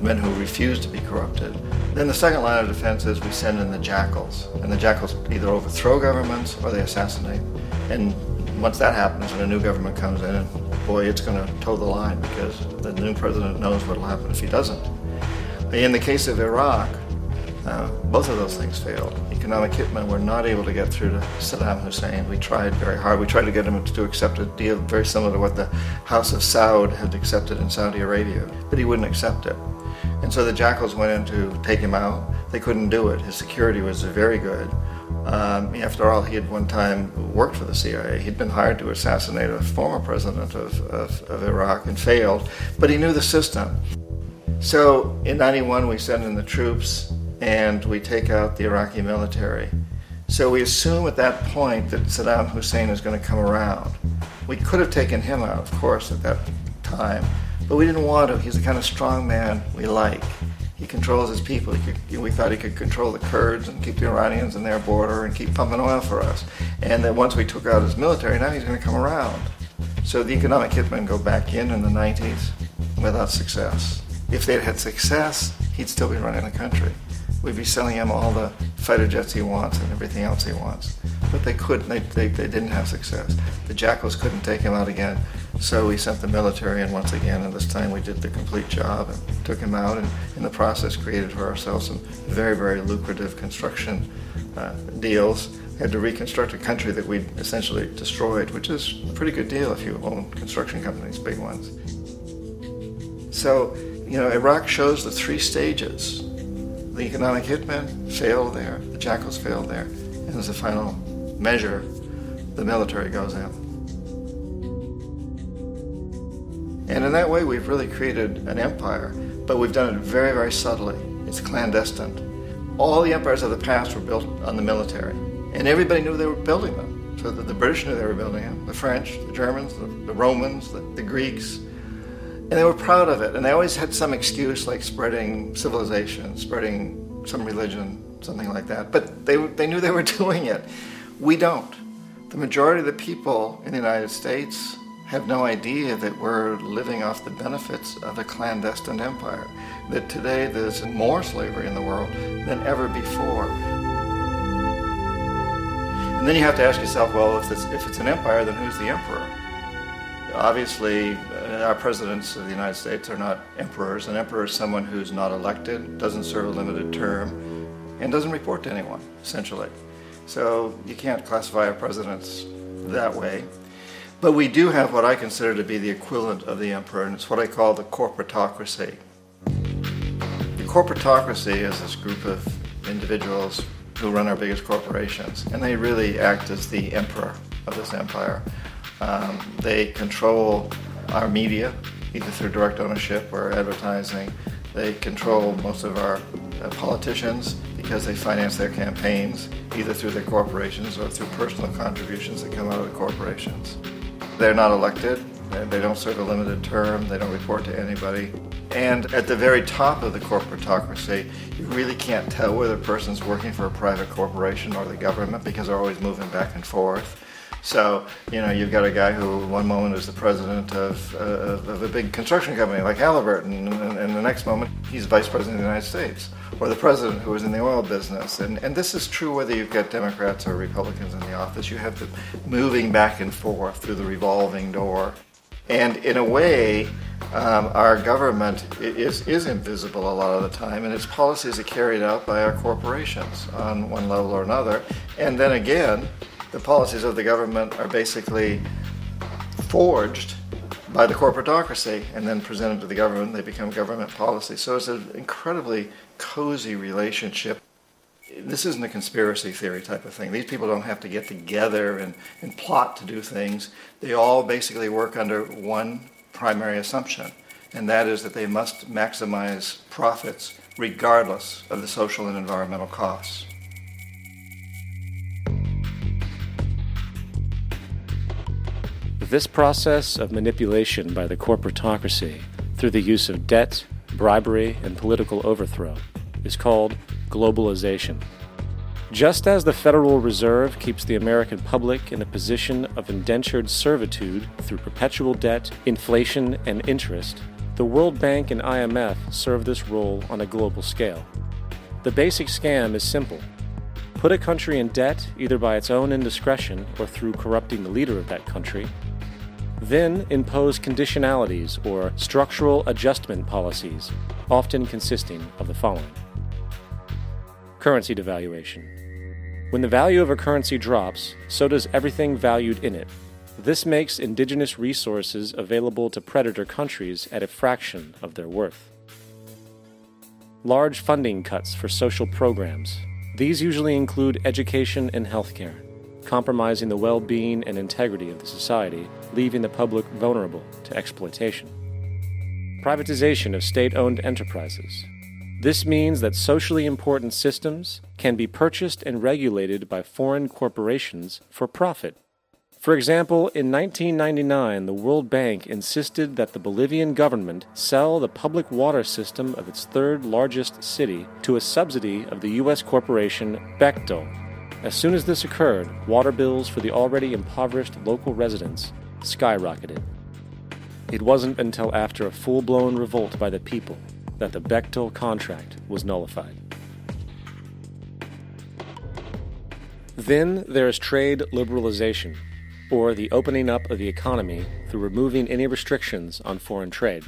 men who refused to be corrupted, then the second line of defense is we send in the jackals. And the jackals either overthrow governments or they assassinate. And once that happens and a new government comes in, boy, it's going to toe the line, because the new president knows what will happen if he doesn't. In the case of Iraq, both of those things failed. Economic hitmen were not able to get through to Saddam Hussein. We tried very hard. We tried to get him to accept a deal very similar to what the House of Saud had accepted in Saudi Arabia, but he wouldn't accept it. And so the jackals went in to take him out. They couldn't do it. His security was very good. After all, he had one time worked for the CIA. He'd been hired to assassinate a former president of Iraq and failed, but he knew the system. So in 91, we send in the troops and we take out the Iraqi military. So we assume at that point that Saddam Hussein is going to come around. We could have taken him out, of course, at that time, but we didn't want to. He's the kind of strong man we like. He controls his people. We thought he could control the Kurds and keep the Iranians in their border and keep pumping oil for us. And then once we took out his military, now he's going to come around. So the economic hitmen go back in the 90s without success. If they'd had success, he'd still be running the country. We'd be selling him all the fighter jets he wants and everything else he wants. But they couldn't. They didn't have success. The jackals couldn't take him out again, so we sent the military in once again, and this time we did the complete job and took him out, and in the process created for ourselves some very, very lucrative construction deals. We had to reconstruct a country that we'd essentially destroyed, which is a pretty good deal if you own construction companies, big ones. So, you know, Iraq shows the three stages. The economic hitmen failed there, the jackals failed there, and as a final measure, the military goes in. And in that way, we've really created an empire, but we've done it very, very subtly. It's clandestine. All the empires of the past were built on the military, and everybody knew they were building them. So the British knew they were building them, the French, the Germans, the Romans, the Greeks. And they were proud of it, and they always had some excuse, like spreading civilization, spreading some religion, something like that. But they knew they were doing it. We don't. The majority of the people in the United States have no idea that we're living off the benefits of a clandestine empire, that today there's more slavery in the world than ever before. And then you have to ask yourself, well, if it's an empire, then who's the emperor? Obviously, our presidents of the United States are not emperors. An emperor is someone who's not elected, doesn't serve a limited term, and doesn't report to anyone, essentially. So you can't classify our presidents that way. But we do have what I consider to be the equivalent of the emperor, and it's what I call the corporatocracy. The corporatocracy is this group of individuals who run our biggest corporations, and they really act as the emperor of this empire. They control our media, either through direct ownership or advertising. They control most of our politicians because they finance their campaigns, either through their corporations or through personal contributions that come out of the corporations. They're not elected, they don't serve a limited term, they don't report to anybody. And at the very top of the corporatocracy, you really can't tell whether a person's working for a private corporation or the government, because they're always moving back and forth. So, you know, you've got a guy who one moment is the president of a big construction company like Halliburton, and the next moment he's vice president of the United States, or the president who is in the oil business. And this is true whether you've got Democrats or Republicans in the office. You have the moving back and forth through the revolving door. And in a way, Our government is invisible a lot of the time, and its policies are carried out by our corporations on one level or another. And then again, the policies of the government are basically forged by the corporatocracy and then presented to the government. They become government policy. So it's an incredibly cozy relationship. This isn't a conspiracy theory type of thing. These people don't have to get together and plot to do things. They all basically work under one primary assumption, and that is that they must maximize profits regardless of the social and environmental costs. This process of manipulation by the corporatocracy through the use of debt, bribery, and political overthrow is called globalization. Just as the Federal Reserve keeps the American public in a position of indentured servitude through perpetual debt, inflation, and interest, the World Bank and IMF serve this role on a global scale. The basic scam is simple. Put a country in debt, either by its own indiscretion or through corrupting the leader of that country. Then impose conditionalities or structural adjustment policies, often consisting of the following. Currency devaluation. When the value of a currency drops, so does everything valued in it. This makes indigenous resources available to predator countries at a fraction of their worth. Large funding cuts for social programs. These usually include education and healthcare, compromising the well-being and integrity of the society, leaving the public vulnerable to exploitation. Privatization of state-owned enterprises. This means that socially important systems can be purchased and regulated by foreign corporations for profit. For example, in 1999, the World Bank insisted that the Bolivian government sell the public water system of its third largest city to a subsidy of the U.S. corporation Bechtel. As soon as this occurred, water bills for the already impoverished local residents skyrocketed. It wasn't until after a full-blown revolt by the people that the Bechtel contract was nullified. Then there is trade liberalization, or the opening up of the economy through removing any restrictions on foreign trade.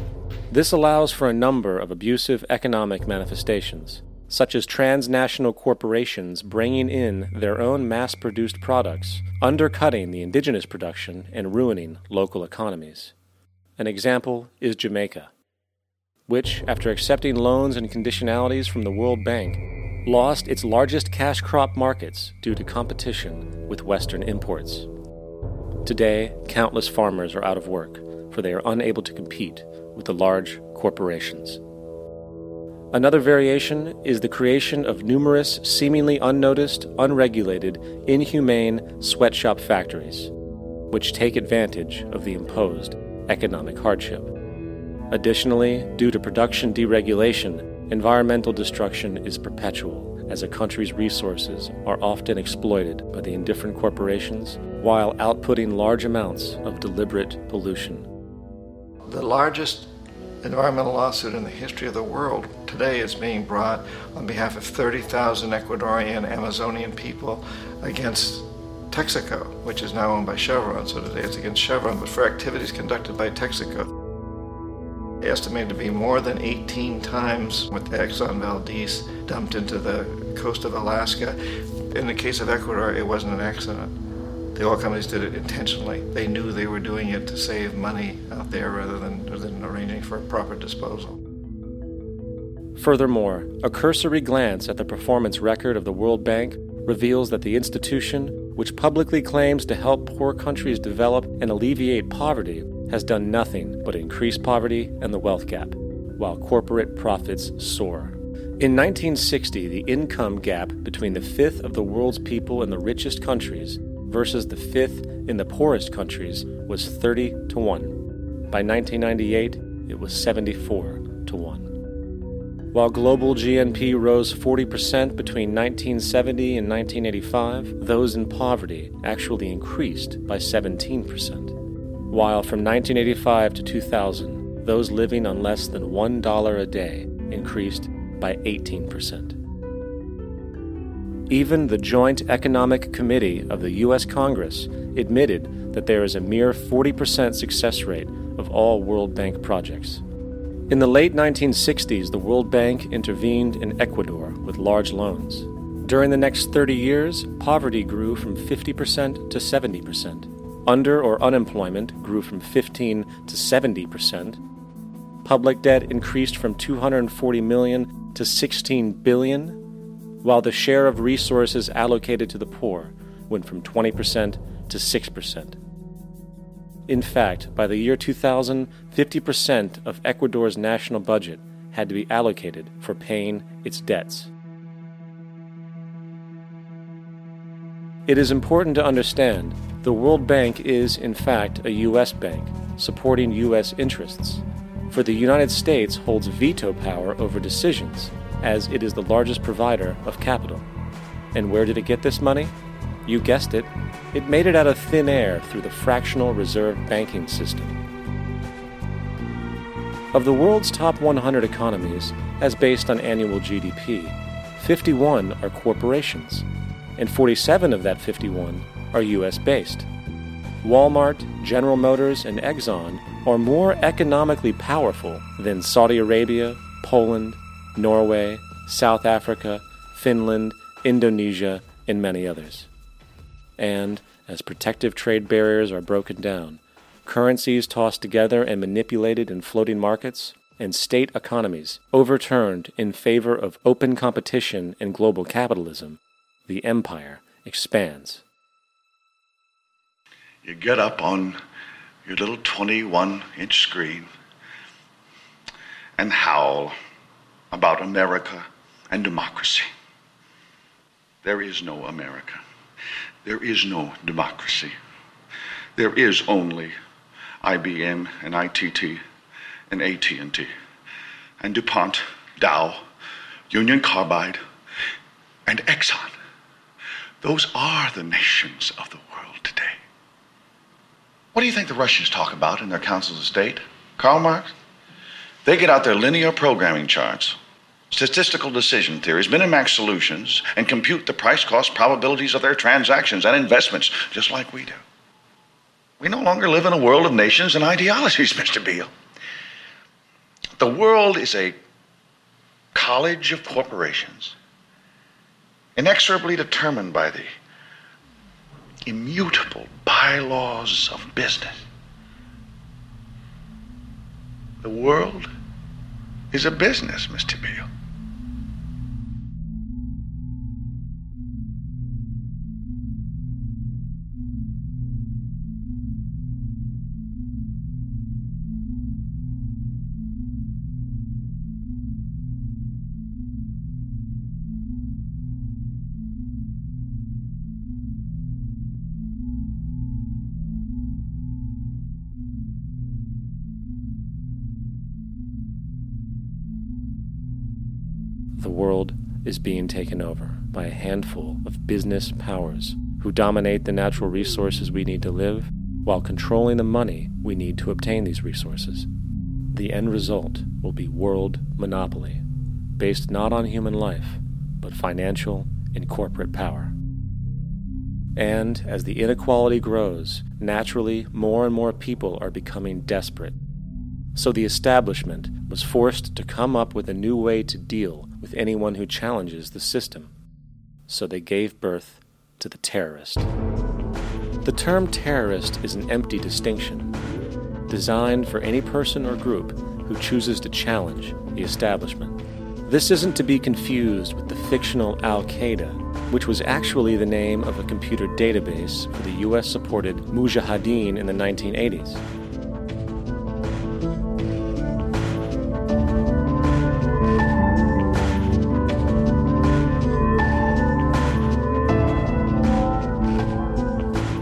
This allows for a number of abusive economic manifestations, such as transnational corporations bringing in their own mass-produced products, undercutting the indigenous production and ruining local economies. An example is Jamaica, which, after accepting loans and conditionalities from the World Bank, lost its largest cash crop markets due to competition with Western imports. Today, countless farmers are out of work, for they are unable to compete with the large corporations. Another variation is the creation of numerous, seemingly unnoticed, unregulated, inhumane sweatshop factories, which take advantage of the imposed economic hardship. Additionally, due to production deregulation, environmental destruction is perpetual, as a country's resources are often exploited by the indifferent corporations while outputting large amounts of deliberate pollution. The largest environmental lawsuit in the history of the world today is being brought on behalf of 30,000 Ecuadorian Amazonian people against Texaco, which is now owned by Chevron. So today it's against Chevron, but for activities conducted by Texaco. Estimated to be more than 18 times what the Exxon Valdez dumped into the coast of Alaska. In the case of Ecuador, it wasn't an accident. The oil companies did it intentionally. They knew they were doing it to save money out there rather than arranging for a proper disposal. Furthermore, a cursory glance at the performance record of the World Bank reveals that the institution, which publicly claims to help poor countries develop and alleviate poverty, has done nothing but increase poverty and the wealth gap, while corporate profits soar. In 1960, the income gap between the fifth of the world's people in the richest countries versus the fifth in the poorest countries was 30-1. By 1998, it was 74-1. While global GNP rose 40% between 1970 and 1985, those in poverty actually increased by 17%. While from 1985 to 2000, those living on less than $1 a day increased by 18%. Even the Joint Economic Committee of the U.S. Congress admitted that there is a mere 40% success rate of all World Bank projects. In the late 1960s, the World Bank intervened in Ecuador with large loans. During the next 30 years, poverty grew from 50% to 70%. Under or unemployment grew from 15 to 70%. Public debt increased from $240 million to $16 billion. While the share of resources allocated to the poor went from 20% to 6%. In fact, by the year 2000, 50% of Ecuador's national budget had to be allocated for paying its debts. It is important to understand the World Bank is, in fact, a U.S. bank, supporting U.S. interests, for the United States holds veto power over decisions, as it is the largest provider of capital. And where did it get this money? You guessed it. It made it out of thin air through the fractional reserve banking system. Of the world's top 100 economies, as based on annual GDP, 51 are corporations, and 47 of that 51 are U.S.-based. Walmart, General Motors, and Exxon are more economically powerful than Saudi Arabia, Poland, Norway, South Africa, Finland, Indonesia, and many others. And, as protective trade barriers are broken down, currencies tossed together and manipulated in floating markets, and state economies overturned in favor of open competition and global capitalism, the empire expands. You get up on your little 21-inch screen and howl about America and democracy. There is no America. There is no democracy. There is only IBM and ITT and AT&T and DuPont, Dow, Union Carbide, and Exxon. Those are the nations of the world today. What do you think the Russians talk about in their councils of state? Karl Marx? They get out their linear programming charts, statistical decision theories, min-and-max solutions, and compute the price-cost probabilities of their transactions and investments, just like we do. We no longer live in a world of nations and ideologies, Mr. Beale. The world is a college of corporations, inexorably determined by the immutable bylaws of business. The world is a business, Mr. Beale. The world is being taken over by a handful of business powers who dominate the natural resources we need to live while controlling the money we need to obtain these resources. The end result will be world monopoly, based not on human life, but financial and corporate power. And as the inequality grows, naturally more and more people are becoming desperate. So the establishment was forced to come up with a new way to deal with anyone who challenges the system. So they gave birth to the terrorist. The term terrorist is an empty distinction, designed for any person or group who chooses to challenge the establishment. This isn't to be confused with the fictional Al-Qaeda, which was actually the name of a computer database for the U.S.-supported Mujahideen in the 1980s.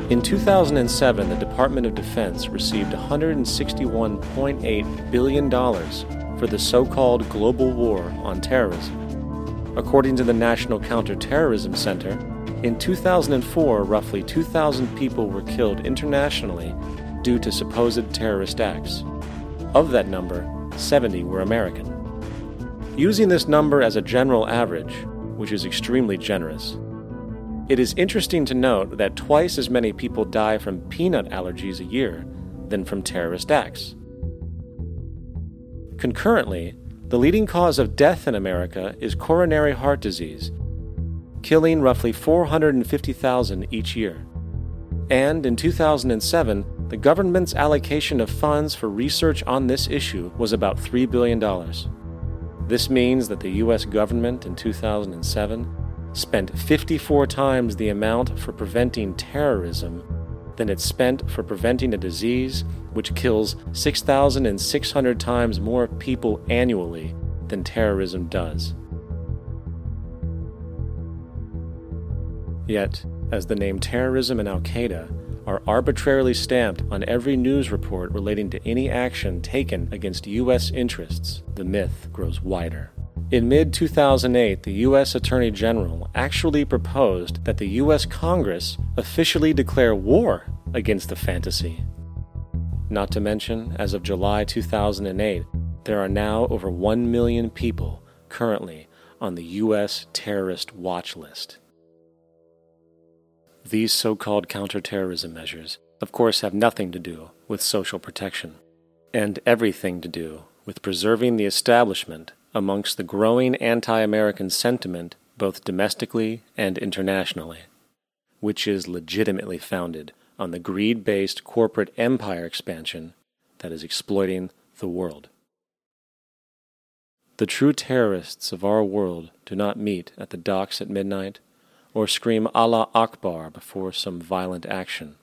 In 2007, the Department of Defense received $161.8 billion for the so-called global war on terrorism. According to the National Counterterrorism Center, in 2004, roughly 2,000 people were killed internationally due to supposed terrorist acts. Of that number, 70 were American. Using this number as a general average, which is extremely generous, It is interesting to note that twice as many people die from peanut allergies a year than from terrorist acts. Concurrently, the leading cause of death in America is coronary heart disease, killing roughly 450,000 each year. And in 2007, the government's allocation of funds for research on this issue was about $3 billion. This means that the U.S. government in 2007 spent 54 times the amount for preventing terrorism than it spent for preventing a disease which kills 6,600 times more people annually than terrorism does. Yet, as the name terrorism and Al-Qaeda are arbitrarily stamped on every news report relating to any action taken against U.S. interests, the myth grows wider. In mid-2008, the U.S. Attorney General actually proposed that the U.S. Congress officially declare war against the fantasy. Not to mention, as of July 2008, there are now over 1 million people currently on the U.S. terrorist watch list. These so-called counterterrorism measures, of course, have nothing to do with social protection, and everything to do with preserving the establishment amongst the growing anti-American sentiment both domestically and internationally, which is legitimately founded on the greed-based corporate empire expansion that is exploiting the world. The true terrorists of our world do not meet at the docks at midnight or scream Allah Akbar before some violent action.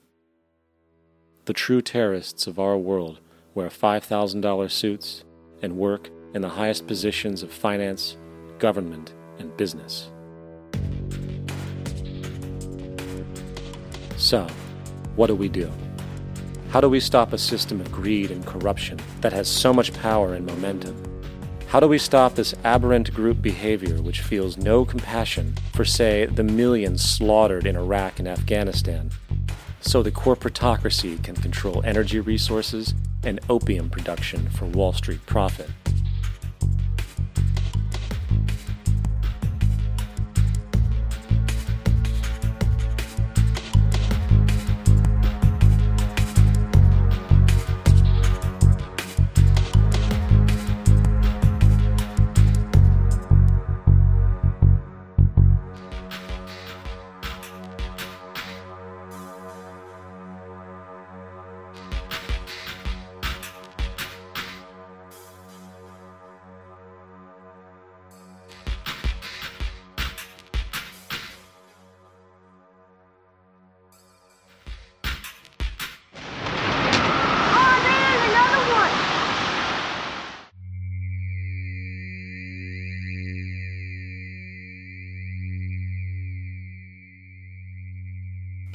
The true terrorists of our world wear $5,000 suits and work in the highest positions of finance, government, and business. So, what do we do? How do we stop a system of greed and corruption that has so much power and momentum? How do we stop this aberrant group behavior which feels no compassion for, say, the millions slaughtered in Iraq and Afghanistan, so the corporatocracy can control energy resources and opium production for Wall Street profit?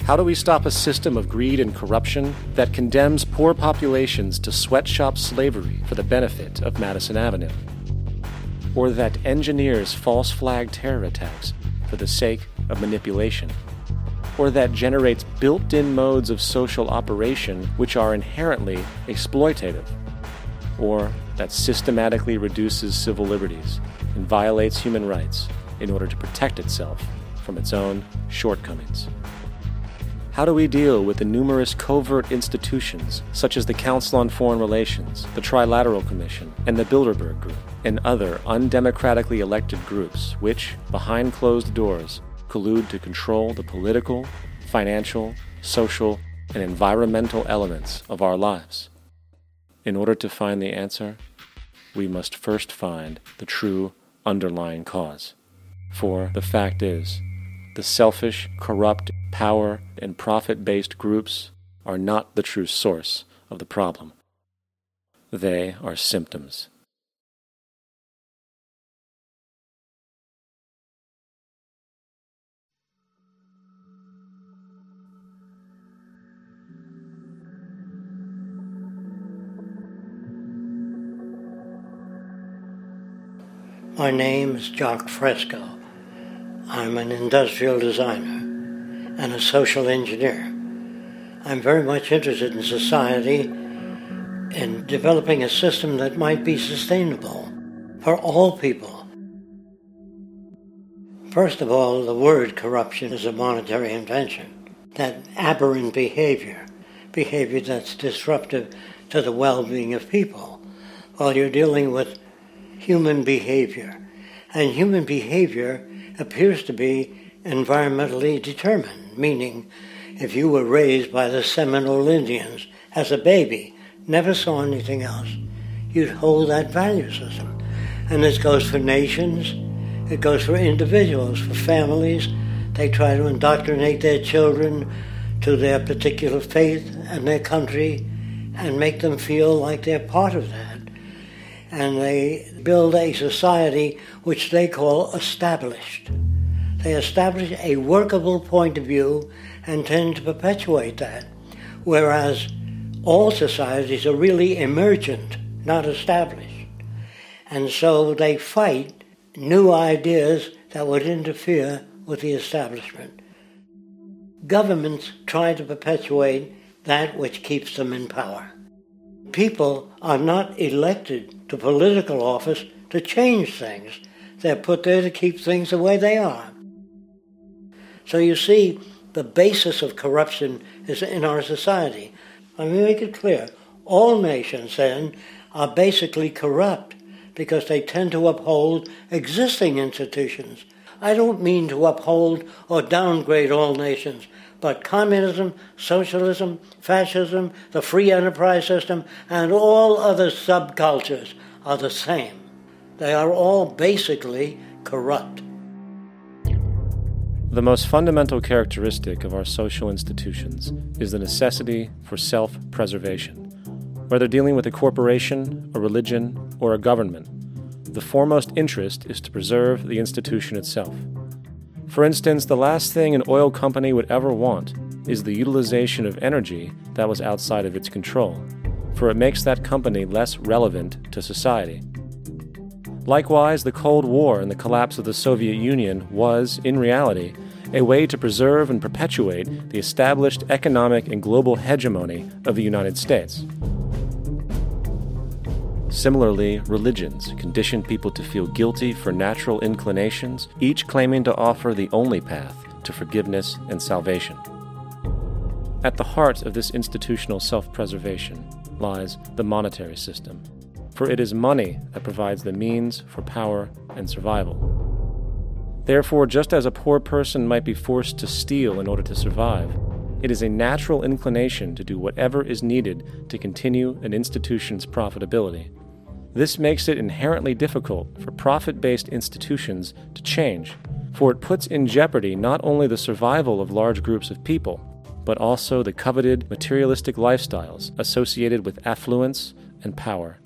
How do we stop a system of greed and corruption that condemns poor populations to sweatshop slavery for the benefit of Madison Avenue? Or that engineers false flag terror attacks for the sake of manipulation? Or that generates built-in modes of social operation which are inherently exploitative? Or that systematically reduces civil liberties and violates human rights in order to protect itself from its own shortcomings? How do we deal with the numerous covert institutions, such as the Council on Foreign Relations, the Trilateral Commission, and the Bilderberg Group, and other undemocratically elected groups which, behind closed doors, collude to control the political, financial, social, and environmental elements of our lives? In order to find the answer, we must first find the true underlying cause. For the fact is, the selfish, corrupt, power, and profit-based groups are not the true source of the problem. They are symptoms. My name is Jacques Fresco. I'm an industrial designer and a social engineer. I'm very much interested in society and developing a system that might be sustainable for all people. First of all, the word corruption is a monetary invention. That aberrant behavior that's disruptive to the well-being of people, while you're dealing with human behavior. And human behavior appears to be environmentally determined, meaning if you were raised by the Seminole Indians as a baby, never saw anything else, you'd hold that value system. And this goes for nations, it goes for individuals, for families. They try to indoctrinate their children to their particular faith and their country and make them feel like they're part of that. And they build a society which they call established. They establish a workable point of view and tend to perpetuate that, whereas all societies are really emergent, not established. And so they fight new ideas that would interfere with the establishment. Governments try to perpetuate that which keeps them in power. People are not elected to political office to change things. They're put there to keep things the way they are. So you see, the basis of corruption is in our society. Let me make it clear. All nations, then, are basically corrupt because they tend to uphold existing institutions. I don't mean to uphold or downgrade all nations, but communism, socialism, fascism, the free enterprise system, and all other subcultures are the same. They are all basically corrupt. The most fundamental characteristic of our social institutions is the necessity for self-preservation. Whether dealing with a corporation, a religion, or a government, the foremost interest is to preserve the institution itself. For instance, the last thing an oil company would ever want is the utilization of energy that was outside of its control, for it makes that company less relevant to society. Likewise, the Cold War and the collapse of the Soviet Union was, in reality, a way to preserve and perpetuate the established economic and global hegemony of the United States. Similarly, religions condition people to feel guilty for natural inclinations, each claiming to offer the only path to forgiveness and salvation. At the heart of this institutional self-preservation lies the monetary system, for it is money that provides the means for power and survival. Therefore, just as a poor person might be forced to steal in order to survive, it is a natural inclination to do whatever is needed to continue an institution's profitability. This makes it inherently difficult for profit-based institutions to change, for it puts in jeopardy not only the survival of large groups of people, but also the coveted materialistic lifestyles associated with affluence and power.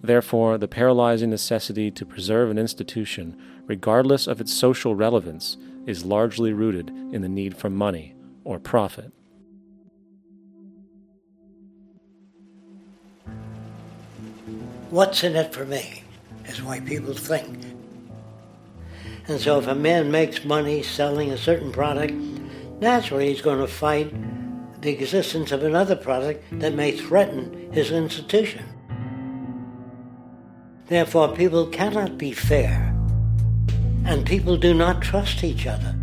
Therefore, the paralyzing necessity to preserve an institution, regardless of its social relevance, is largely rooted in the need for money or profit. What's in it for me is the way people think. And so if a man makes money selling a certain product, naturally he's going to fight the existence of another product that may threaten his institution. Therefore, people cannot be fair, and people do not trust each other.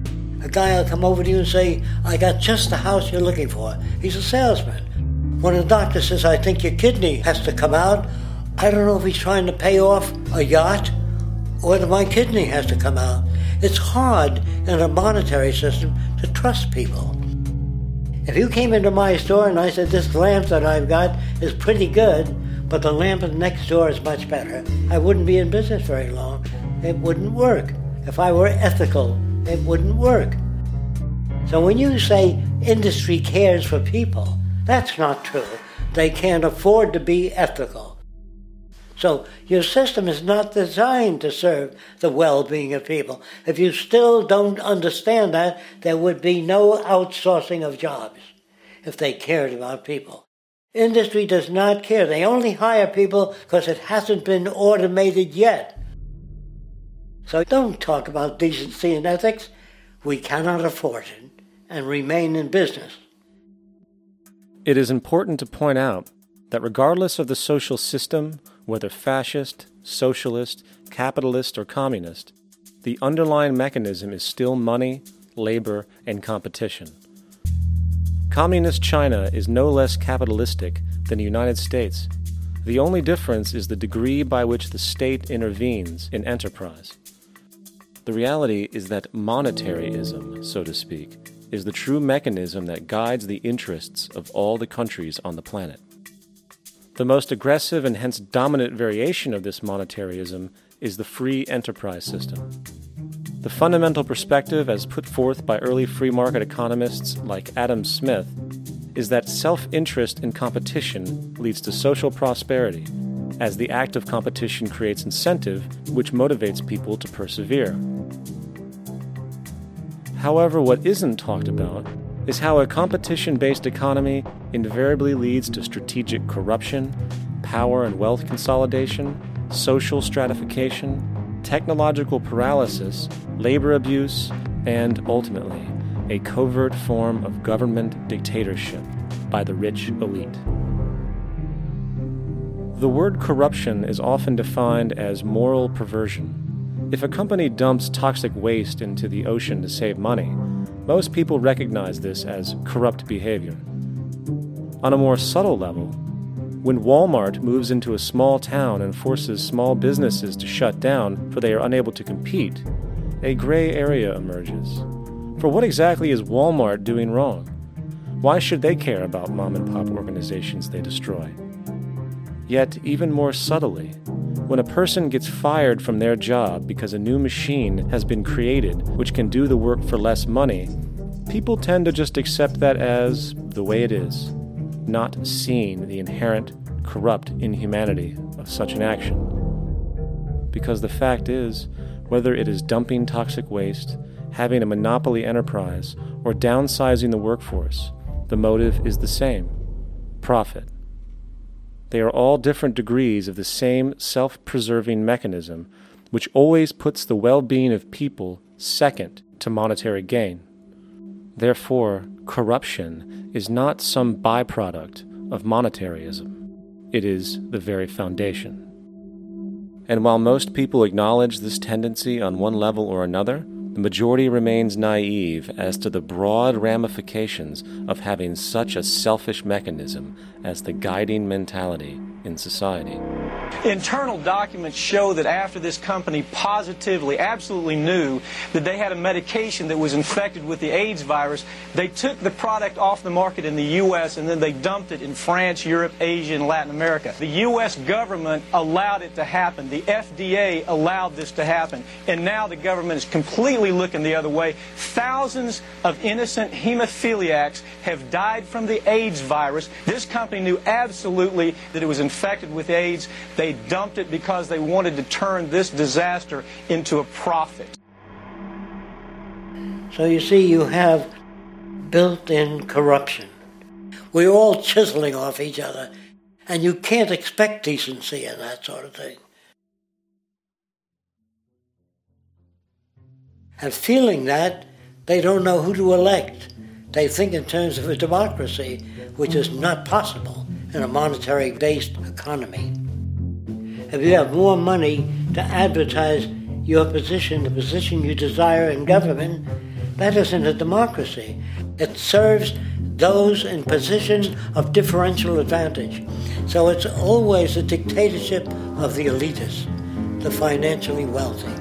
A guy will come over to you and say, I got just the house you're looking for. He's a salesman. When a doctor says, I think your kidney has to come out, I don't know if he's trying to pay off a yacht or whether my kidney has to come out. It's hard in a monetary system to trust people. If you came into my store and I said, this lamp that I've got is pretty good, but the lamp next door is much better, I wouldn't be in business very long. It wouldn't work. If I were ethical, it wouldn't work. So when you say industry cares for people, that's not true. They can't afford to be ethical. So your system is not designed to serve the well-being of people. If you still don't understand that, there would be no outsourcing of jobs if they cared about people. Industry does not care. They only hire people because it hasn't been automated yet. So don't talk about decency and ethics. We cannot afford it and remain in business. It is important to point out that regardless of the social system, whether fascist, socialist, capitalist, or communist, The underlying mechanism is still money, labor, and competition. Communist China is no less capitalistic than the United States. The only difference is the degree by which the state intervenes in enterprise. The reality is that monetaryism, so to speak, is the true mechanism that guides the interests of all the countries on the planet. The most aggressive and hence dominant variation of this monetaryism is the free enterprise system. The fundamental perspective, as put forth by early free market economists like Adam Smith, is that self-interest in competition leads to social prosperity, as the act of competition creates incentive which motivates people to persevere. However, what isn't talked about is how a competition-based economy invariably leads to strategic corruption, power and wealth consolidation, social stratification, technological paralysis, labor abuse, and ultimately, a covert form of government dictatorship by the rich elite. The word corruption is often defined as moral perversion. If a company dumps toxic waste into the ocean to save money, most people recognize this as corrupt behavior. On a more subtle level, when Walmart moves into a small town and forces small businesses to shut down for they are unable to compete, a gray area emerges. For what exactly is Walmart doing wrong? Why should they care about mom-and-pop organizations they destroy? Yet, even more subtly, when a person gets fired from their job because a new machine has been created which can do the work for less money, people tend to just accept that as the way it is, not seeing the inherent corrupt inhumanity of such an action. Because the fact is, whether it is dumping toxic waste, having a monopoly enterprise, or downsizing the workforce, the motive is the same: profit. They are all different degrees of the same self-preserving mechanism, which always puts the well-being of people second to monetary gain. Therefore, corruption is not some byproduct of monetaryism. It is the very foundation. And while most people acknowledge this tendency on one level or another, the majority remains naive as to the broad ramifications of having such a selfish mechanism as the guiding mentality in society. Internal documents show that after this company positively, absolutely knew that they had a medication that was infected with the AIDS virus, they took the product off the market in the U.S. and then they dumped it in France, Europe, Asia, and Latin America. The U.S. government allowed it to happen. The FDA allowed this to happen. And now the government is completely looking the other way. Thousands of innocent hemophiliacs have died from the AIDS virus. This company knew absolutely that it was infected with AIDS. They dumped it because they wanted to turn this disaster into a profit. So you see, you have built-in corruption. We're all chiseling off each other, and you can't expect decency and that sort of thing. And feeling that, they don't know who to elect. They think in terms of a democracy, which is not possible in a monetary-based economy. If you have more money to advertise your position, the position you desire in government, that isn't a democracy. It serves those in positions of differential advantage. So it's always a dictatorship of the elitists, the financially wealthy.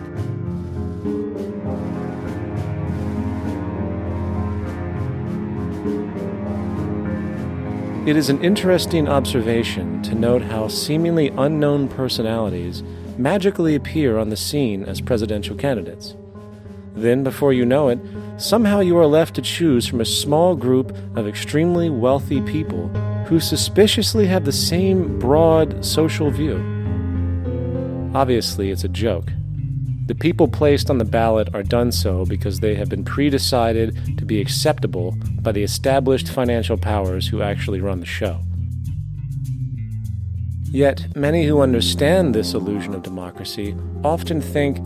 It is an interesting observation to note how seemingly unknown personalities magically appear on the scene as presidential candidates. Then, before you know it, somehow you are left to choose from a small group of extremely wealthy people who suspiciously have the same broad social view. Obviously, it's a joke. The people placed on the ballot are done so because they have been pre-decided to be acceptable by the established financial powers who actually run the show. Yet, many who understand this illusion of democracy often think,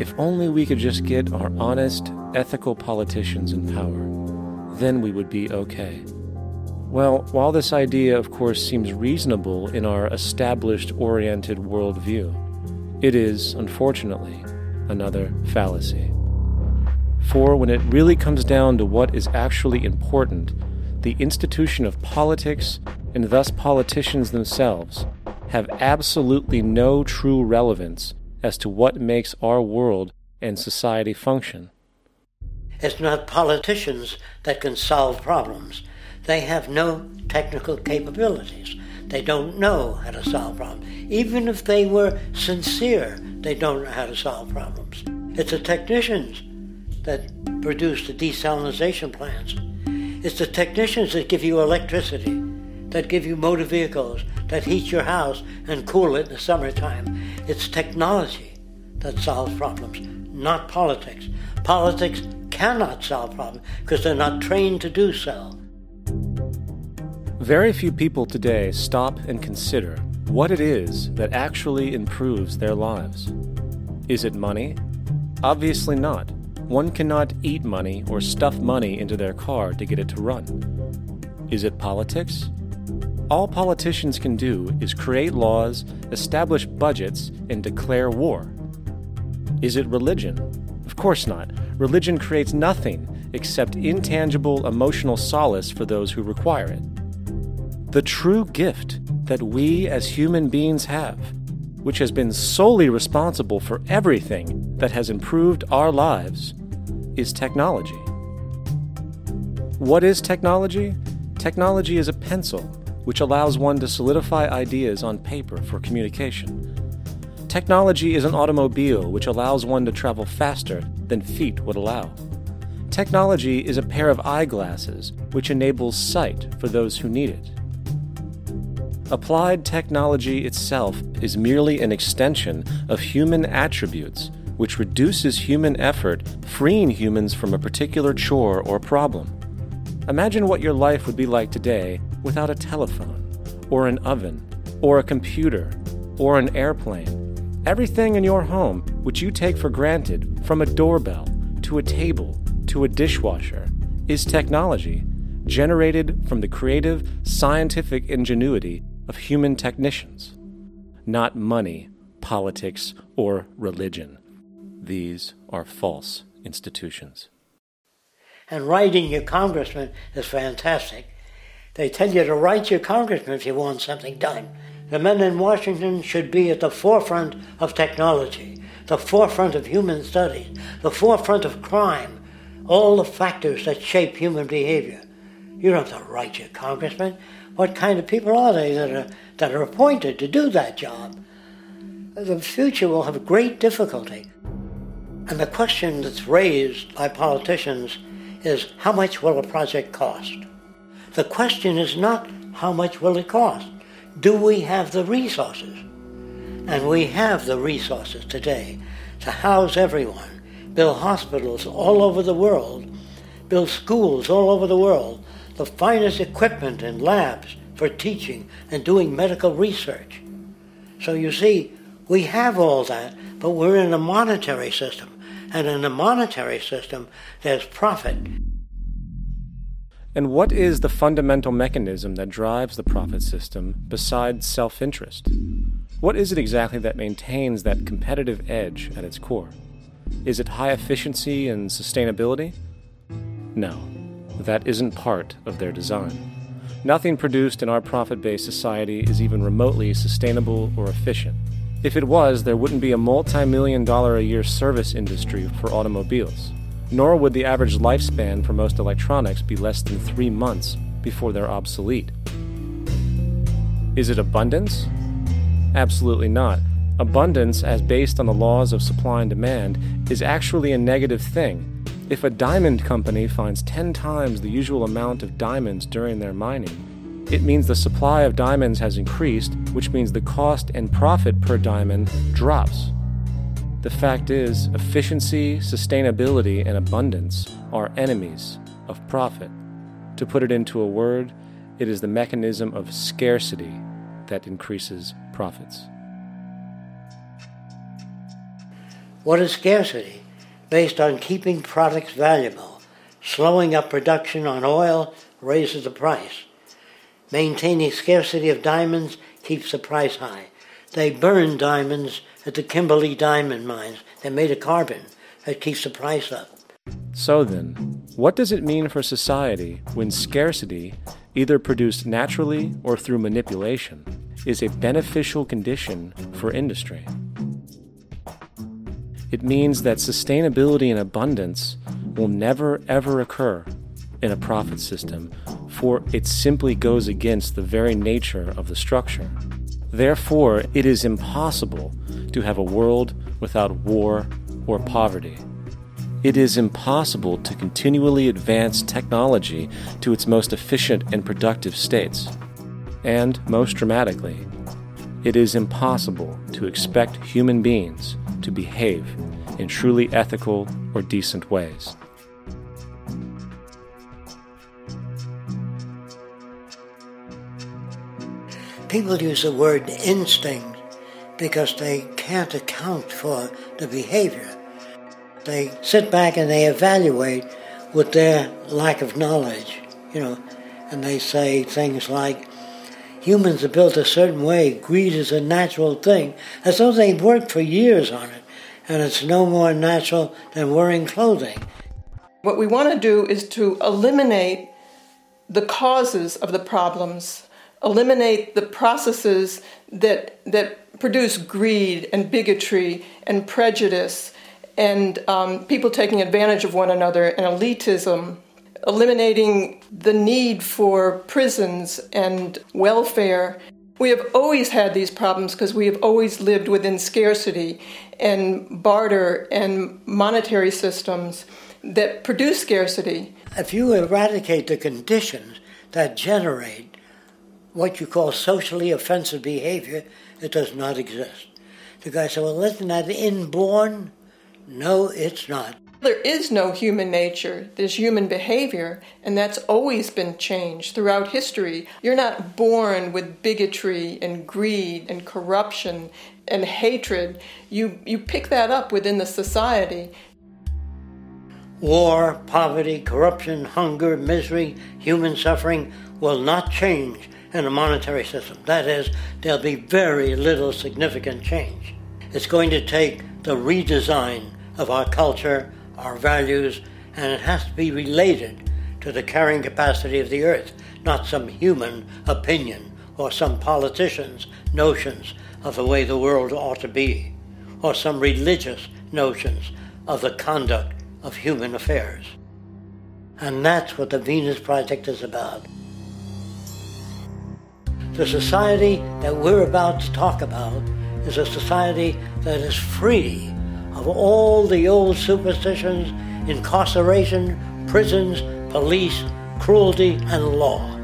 if only we could just get our honest, ethical politicians in power, then we would be okay. Well, while this idea, of course, seems reasonable in our established-oriented worldview, it is, unfortunately, another fallacy. For when it really comes down to what is actually important, the institution of politics, and thus politicians themselves, have absolutely no true relevance as to what makes our world and society function. It's not politicians that can solve problems. They have no technical capabilities. They don't know how to solve problems. Even if they were sincere, they don't know how to solve problems. It's the technicians that produce the desalinization plants. It's the technicians that give you electricity, that give you motor vehicles, that heat your house and cool it in the summertime. It's technology that solves problems, not politics. Politics cannot solve problems because they're not trained to do so. Very few people today stop and consider what it is that actually improves their lives. Is it money? Obviously not. One cannot eat money or stuff money into their car to get it to run. Is it politics? All politicians can do is create laws, establish budgets, and declare war. Is it religion? Of course not. Religion creates nothing except intangible emotional solace for those who require it. The true gift that we as human beings have, which has been solely responsible for everything that has improved our lives, is technology. What is technology? Technology is a pencil which allows one to solidify ideas on paper for communication. Technology is an automobile which allows one to travel faster than feet would allow. Technology is a pair of eyeglasses which enables sight for those who need it. Applied technology itself is merely an extension of human attributes, which reduces human effort, freeing humans from a particular chore or problem. Imagine what your life would be like today without a telephone, or an oven, or a computer, or an airplane. Everything in your home, which you take for granted, from a doorbell, to a table, to a dishwasher, is technology generated from the creative, scientific ingenuity of human technicians, not money, politics, or religion. These are false institutions. And writing your congressman is fantastic. They tell you to write your congressman if you want something done. The men in Washington should be at the forefront of technology, the forefront of human studies, the forefront of crime, all the factors that shape human behavior. You don't have to write your congressman. What kind of people are they that are appointed to do that job? The future will have great difficulty. And the question that's raised by politicians is, how much will a project cost? The question is not, how much will it cost? Do we have the resources? And we have the resources today to house everyone, build hospitals all over the world, build schools all over the world, the finest equipment and labs for teaching and doing medical research. So you see, we have all that, but we're in a monetary system. And in a monetary system, there's profit. And what is the fundamental mechanism that drives the profit system besides self-interest? What is it exactly that maintains that competitive edge at its core? Is it high efficiency and sustainability? No. That isn't part of their design. Nothing produced in our profit-based society is even remotely sustainable or efficient. If it was, there wouldn't be a multi-million-dollar-a-year service industry for automobiles, nor would the average lifespan for most electronics be less than 3 months before they're obsolete. Is it abundance? Absolutely not. Abundance, as based on the laws of supply and demand, is actually a negative thing. If a diamond company finds 10 times the usual amount of diamonds during their mining, it means the supply of diamonds has increased, which means the cost and profit per diamond drops. The fact is, efficiency, sustainability, and abundance are enemies of profit. To put it into a word, it is the mechanism of scarcity that increases profits. What is scarcity? Based on keeping products valuable. Slowing up production on oil raises the price. Maintaining scarcity of diamonds keeps the price high. They burned diamonds at the Kimberley diamond mines. They made a carbon that keeps the price up. So then, what does it mean for society when scarcity, either produced naturally or through manipulation, is a beneficial condition for industry? It means that sustainability and abundance will never ever occur in a profit system, for it simply goes against the very nature of the structure. Therefore, it is impossible to have a world without war or poverty. It is impossible to continually advance technology to its most efficient and productive states. And, most dramatically, it is impossible to expect human beings to behave in truly ethical or decent ways. People use the word instinct because they can't account for the behavior. They sit back and they evaluate with their lack of knowledge, and they say things like, humans are built a certain way, greed is a natural thing, as though they've worked for years on it, and it's no more natural than wearing clothing. What we want to do is to eliminate the causes of the problems, eliminate the processes that produce greed and bigotry and prejudice and people taking advantage of one another and elitism, eliminating the need for prisons and welfare. We have always had these problems because we have always lived within scarcity and barter and monetary systems that produce scarcity. If you eradicate the conditions that generate what you call socially offensive behavior, it does not exist. The guy said, well, isn't that inborn? No, it's not. There is no human nature. There's human behavior, and that's always been changed throughout history. You're not born with bigotry and greed and corruption and hatred. You pick that up within the society. War, poverty, corruption, hunger, misery, human suffering will not change in a monetary system. That is, there'll be very little significant change. It's going to take the redesign of our culture, our values, and it has to be related to the carrying capacity of the earth, not some human opinion or some politician's notions of the way the world ought to be, or some religious notions of the conduct of human affairs. And that's what the Venus Project is about. The society that we're about to talk about is a society that is free of all the old superstitions, incarceration, prisons, police, cruelty, and law.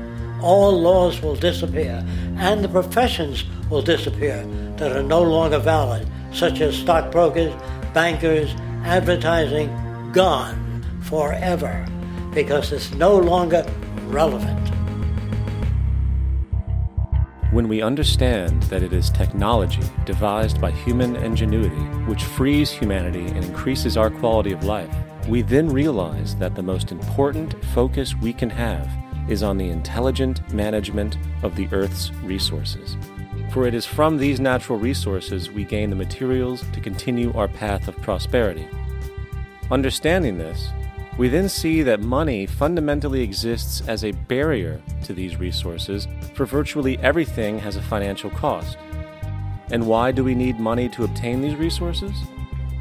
All laws will disappear, and the professions will disappear that are no longer valid, such as stockbrokers, bankers, advertising, gone forever, because it's no longer relevant. When we understand that it is technology devised by human ingenuity which frees humanity and increases our quality of life, we then realize that the most important focus we can have is on the intelligent management of the Earth's resources. For it is from these natural resources we gain the materials to continue our path of prosperity. Understanding this, we then see that money fundamentally exists as a barrier to these resources, for virtually everything has a financial cost. And why do we need money to obtain these resources?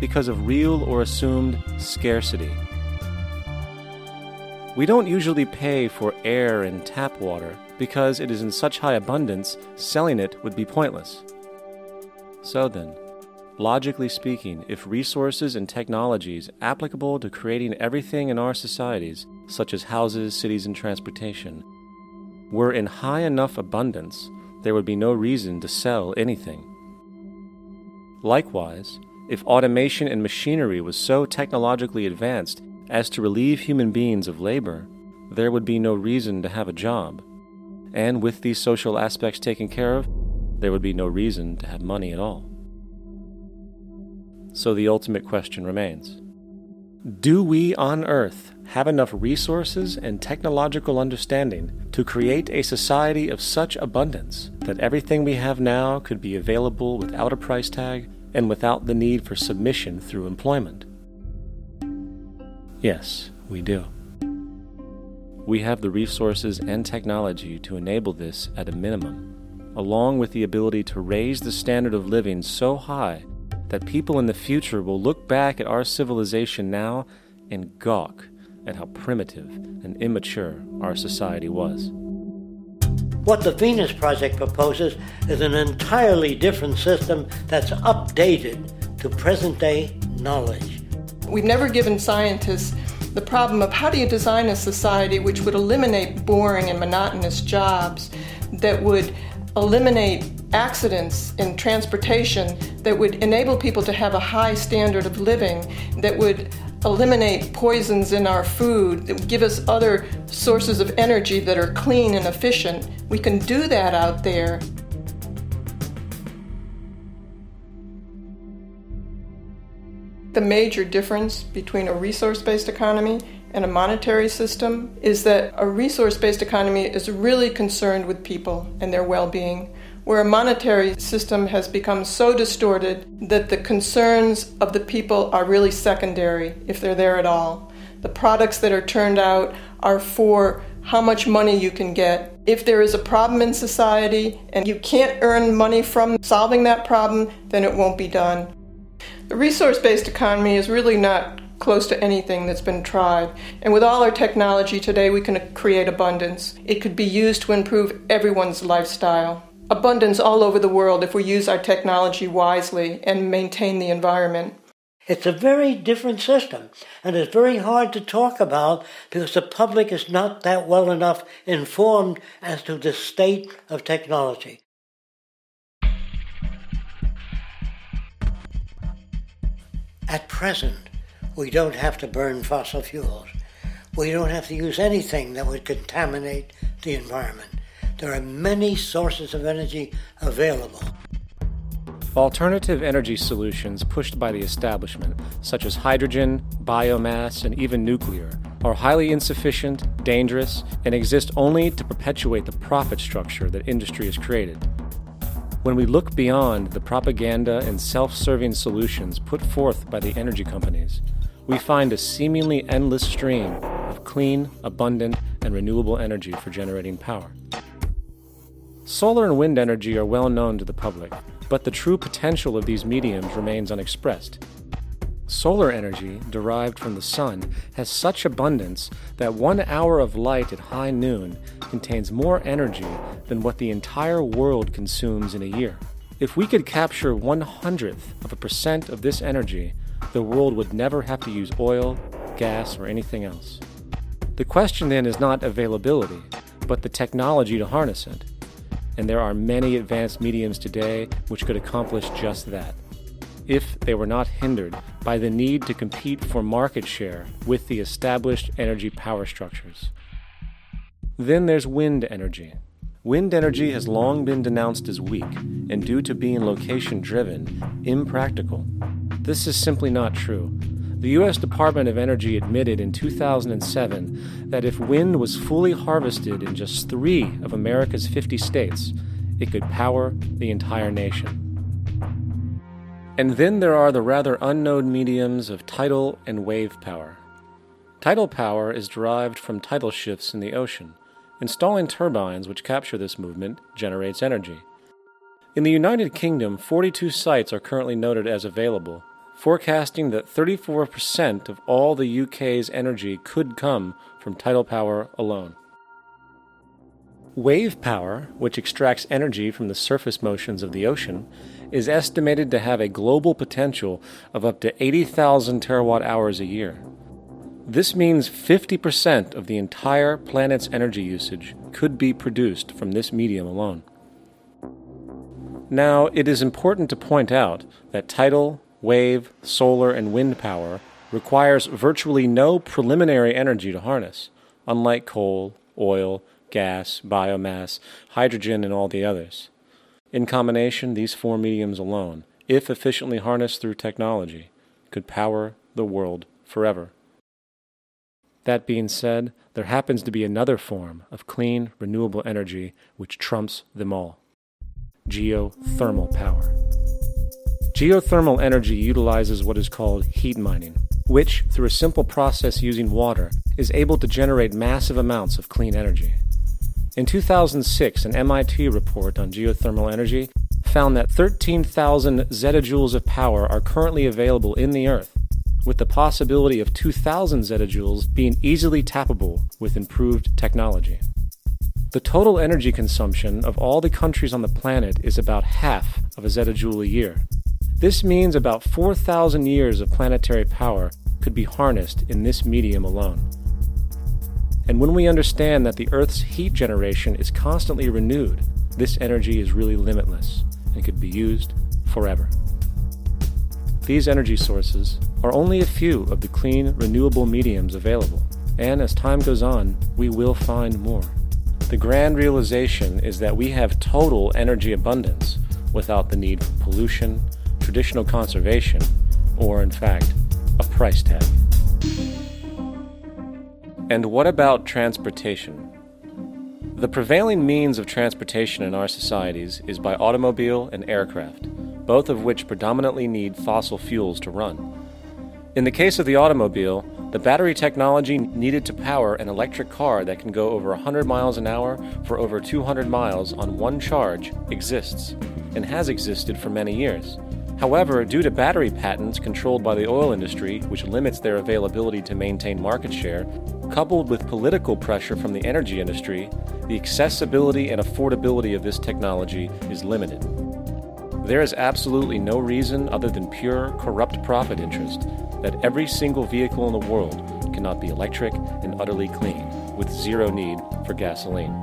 Because of real or assumed scarcity. We don't usually pay for air and tap water because it is in such high abundance, selling it would be pointless. So then, logically speaking, if resources and technologies applicable to creating everything in our societies, such as houses, cities, and transportation, were in high enough abundance, there would be no reason to sell anything. Likewise, if automation and machinery was so technologically advanced as to relieve human beings of labor, there would be no reason to have a job. And with these social aspects taken care of, there would be no reason to have money at all. So the ultimate question remains, do we on Earth have enough resources and technological understanding to create a society of such abundance that everything we have now could be available without a price tag and without the need for submission through employment? Yes, we do. We have the resources and technology to enable this at a minimum, along with the ability to raise the standard of living so high that people in the future will look back at our civilization now and gawk at how primitive and immature our society was. What the Venus Project proposes is an entirely different system that's updated to present-day knowledge. We've never given scientists the problem of how do you design a society which would eliminate boring and monotonous jobs, that would eliminate accidents in transportation, that would enable people to have a high standard of living, that would eliminate poisons in our food, that would give us other sources of energy that are clean and efficient. We can do that out there. The major difference between a resource-based economy and a monetary system is that a resource-based economy is really concerned with people and their well-being, where a monetary system has become so distorted that the concerns of the people are really secondary, if they're there at all. The products that are turned out are for how much money you can get. If there is a problem in society and you can't earn money from solving that problem, then it won't be done. The resource-based economy is really not close to anything that's been tried. And with all our technology today, we can create abundance. It could be used to improve everyone's lifestyle. Abundance all over the world if we use our technology wisely and maintain the environment. It's a very different system, and it's very hard to talk about because the public is not that well enough informed as to the state of technology. At present, we don't have to burn fossil fuels. We don't have to use anything that would contaminate the environment. There are many sources of energy available. Alternative energy solutions pushed by the establishment, such as hydrogen, biomass, and even nuclear, are highly insufficient, dangerous, and exist only to perpetuate the profit structure that industry has created. When we look beyond the propaganda and self-serving solutions put forth by the energy companies, we find a seemingly endless stream of clean, abundant, and renewable energy for generating power. Solar and wind energy are well known to the public, but the true potential of these mediums remains unexpressed. Solar energy, derived from the sun, has such abundance that 1 hour of light at high noon contains more energy than what the entire world consumes in a year. If we could capture 0.01% of this energy, the world would never have to use oil, gas, or anything else. The question then is not availability, but the technology to harness it. And there are many advanced mediums today which could accomplish just that, if they were not hindered by the need to compete for market share with the established energy power structures. Then there's wind energy. Wind energy has long been denounced as weak and, due to being location-driven, impractical. This is simply not true. The U.S. Department of Energy admitted in 2007 that if wind was fully harvested in just 3 of America's 50 states, it could power the entire nation. And then there are the rather unknown mediums of tidal and wave power. Tidal power is derived from tidal shifts in the ocean. Installing turbines which capture this movement generates energy. In the United Kingdom, 42 sites are currently noted as available, forecasting that 34% of all the UK's energy could come from tidal power alone. Wave power, which extracts energy from the surface motions of the ocean, is estimated to have a global potential of up to 80,000 terawatt hours a year. This means 50% of the entire planet's energy usage could be produced from this medium alone. Now, it is important to point out that tidal, wave, solar, and wind power requires virtually no preliminary energy to harness, unlike coal, oil, gas, biomass, hydrogen, and all the others. In combination, these 4 mediums alone, if efficiently harnessed through technology, could power the world forever. That being said, there happens to be another form of clean, renewable energy which trumps them all: geothermal power. Geothermal energy utilizes what is called heat mining, which, through a simple process using water, is able to generate massive amounts of clean energy. In 2006, an MIT report on geothermal energy found that 13,000 zetajoules of power are currently available in the Earth, with the possibility of 2,000 zetajoules being easily tappable with improved technology. The total energy consumption of all the countries on the planet is about half of a zetajoule a year. This means about 4,000 years of planetary power could be harnessed in this medium alone. And when we understand that the Earth's heat generation is constantly renewed, this energy is really limitless and could be used forever. These energy sources are only a few of the clean, renewable mediums available, and as time goes on, we will find more. The grand realization is that we have total energy abundance without the need for pollution, traditional conservation, or in fact, a price tag. And what about transportation? The prevailing means of transportation in our societies is by automobile and aircraft, both of which predominantly need fossil fuels to run. In the case of the automobile, the battery technology needed to power an electric car that can go over 100 miles an hour for over 200 miles on one charge exists, and has existed for many years. However, due to battery patents controlled by the oil industry, which limits their availability to maintain market share, coupled with political pressure from the energy industry, the accessibility and affordability of this technology is limited. There is absolutely no reason other than pure, corrupt profit interest that every single vehicle in the world cannot be electric and utterly clean, with zero need for gasoline.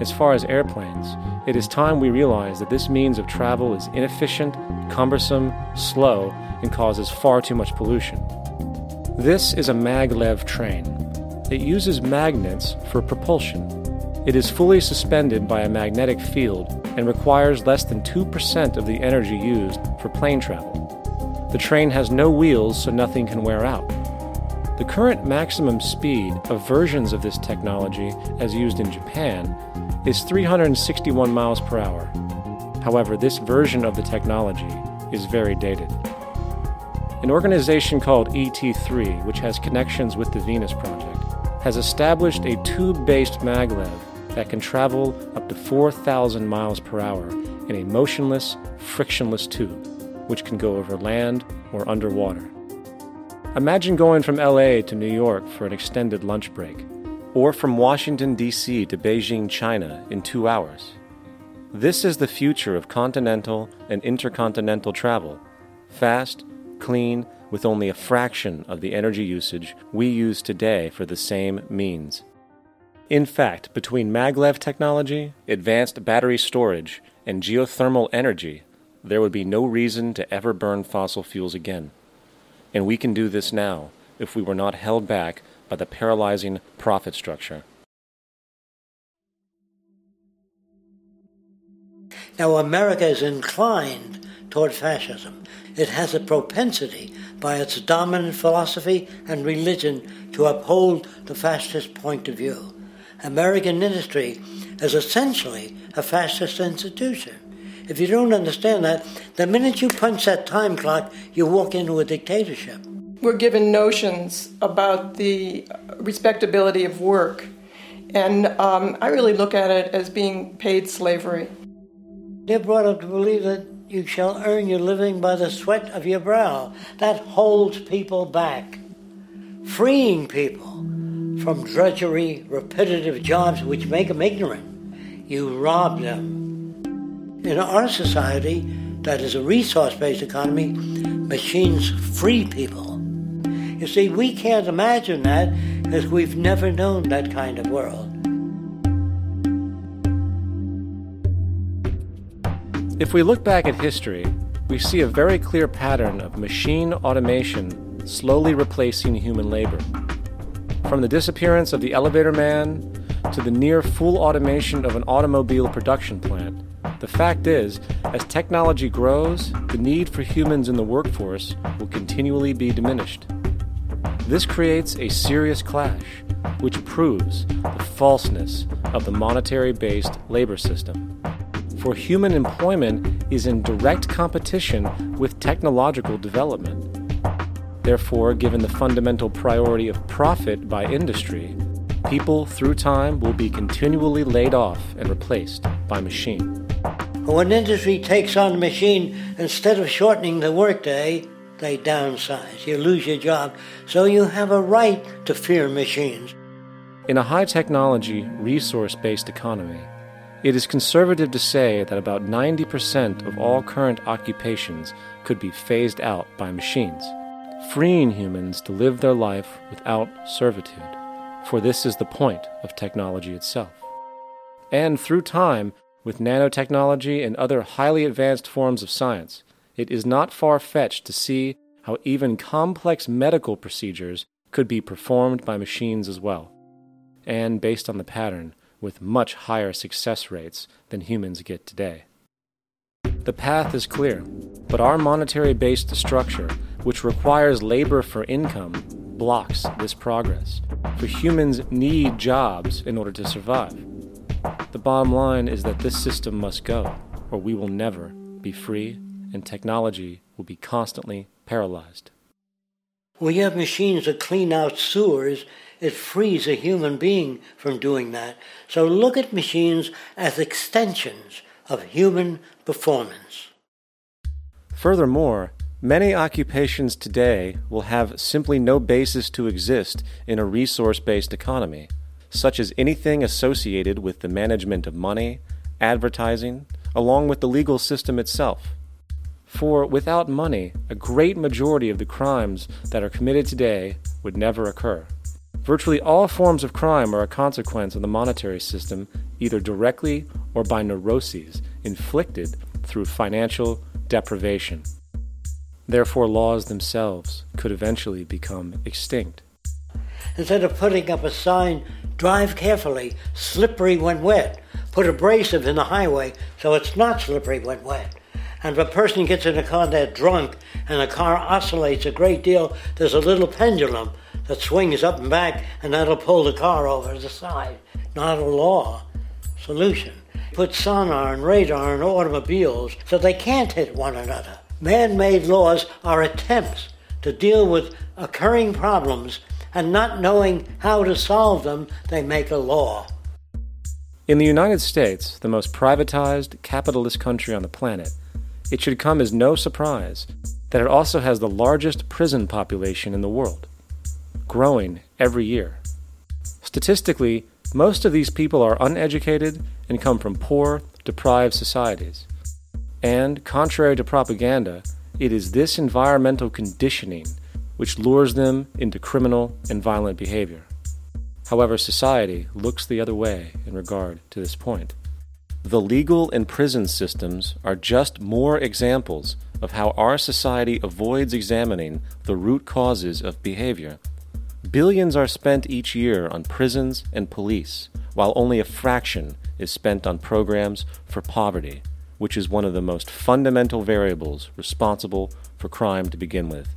As far as airplanes, it is time we realize that this means of travel is inefficient, cumbersome, slow, and causes far too much pollution. This is a maglev train. It uses magnets for propulsion. It is fully suspended by a magnetic field and requires less than 2% of the energy used for plane travel. The train has no wheels, so nothing can wear out. The current maximum speed of versions of this technology, as used in Japan, is 361 miles per hour. However, this version of the technology is very dated. An organization called ET3, which has connections with the Venus Project, has established a tube-based maglev that can travel up to 4,000 miles per hour in a motionless, frictionless tube, which can go over land or underwater. Imagine going from LA to New York for an extended lunch break, or from Washington, D.C. to Beijing, China in 2 hours. This is the future of continental and intercontinental travel, fast, clean, with only a fraction of the energy usage we use today for the same means. In fact, between maglev technology, advanced battery storage, and geothermal energy, there would be no reason to ever burn fossil fuels again. And we can do this now if we were not held back by the paralyzing profit structure. Now, America is inclined toward fascism. It has a propensity, by its dominant philosophy and religion, to uphold the fascist point of view. American industry is essentially a fascist institution. If you don't understand that, the minute you punch that time clock, you walk into a dictatorship. We're given notions about the respectability of work, and I really look at it as being paid slavery. They're brought up to believe that you shall earn your living by the sweat of your brow. That holds people back. Freeing people from drudgery, repetitive jobs which make them ignorant. You rob them. In our society, that is a resource-based economy, machines free people. You see, we can't imagine that because we've never known that kind of world. If we look back at history, we see a very clear pattern of machine automation slowly replacing human labor. From the disappearance of the elevator man to the near full automation of an automobile production plant, the fact is, as technology grows, the need for humans in the workforce will continually be diminished. This creates a serious clash, which proves the falseness of the monetary-based labor system. For human employment is in direct competition with technological development. Therefore, given the fundamental priority of profit by industry, people through time will be continually laid off and replaced by machine. When industry takes on the machine, instead of shortening the workday, they downsize. You lose your job, so you have a right to fear machines. In a high-technology, resource-based economy, it is conservative to say that about 90% of all current occupations could be phased out by machines, freeing humans to live their life without servitude, for this is the point of technology itself. And through time, with nanotechnology and other highly advanced forms of science, it is not far-fetched to see how even complex medical procedures could be performed by machines as well, and based on the pattern, with much higher success rates than humans get today. The path is clear, but our monetary-based structure, which requires labor for income, blocks this progress, for humans need jobs in order to survive. The bottom line is that this system must go, or we will never be free, and technology will be constantly paralyzed. When you have machines that clean out sewers, it frees a human being from doing that. So look at machines as extensions of human performance. Furthermore, many occupations today will have simply no basis to exist in a resource-based economy, such as anything associated with the management of money, advertising, along with the legal system itself. For without money, a great majority of the crimes that are committed today would never occur. Virtually all forms of crime are a consequence of the monetary system, either directly or by neuroses inflicted through financial deprivation. Therefore, laws themselves could eventually become extinct. Instead of putting up a sign, "Drive carefully, slippery when wet," put abrasive in the highway so it's not slippery when wet. And if a person gets in a car, they're drunk, and the car oscillates a great deal, there's a little pendulum that swings up and back, and that'll pull the car over to the side. Not a law solution. Put sonar and radar in automobiles so they can't hit one another. Man-made laws are attempts to deal with occurring problems, and not knowing how to solve them, they make a law. In the United States, the most privatized, capitalist country on the planet, it should come as no surprise that it also has the largest prison population in the world, growing every year. Statistically, most of these people are uneducated and come from poor, deprived societies. And, contrary to propaganda, it is this environmental conditioning which lures them into criminal and violent behavior. However, society looks the other way in regard to this point. The legal and prison systems are just more examples of how our society avoids examining the root causes of behavior. Billions are spent each year on prisons and police, while only a fraction is spent on programs for poverty, which is one of the most fundamental variables responsible for crime to begin with.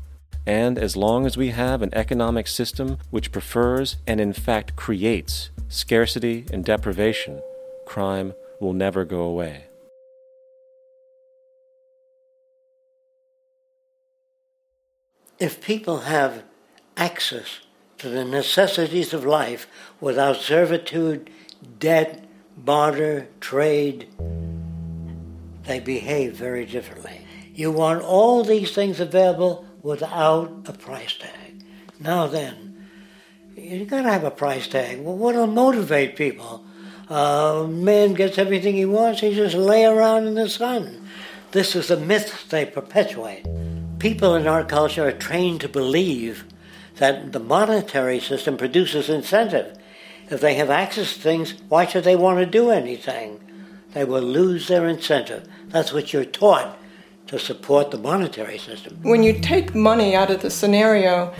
And as long as we have an economic system which prefers and in fact creates scarcity and deprivation, crime will never go away. If people have access to the necessities of life without servitude, debt, barter, trade, they behave very differently. You want all these things available without a price tag. Now then, you've got to have a price tag. Well, what'll motivate people? Man gets everything he wants, he just lay around in the sun. This is the myth they perpetuate. People in our culture are trained to believe that the monetary system produces incentive. If they have access to things, why should they want to do anything? They will lose their incentive. That's what you're taught, to support the monetary system. When you take money out of the scenario,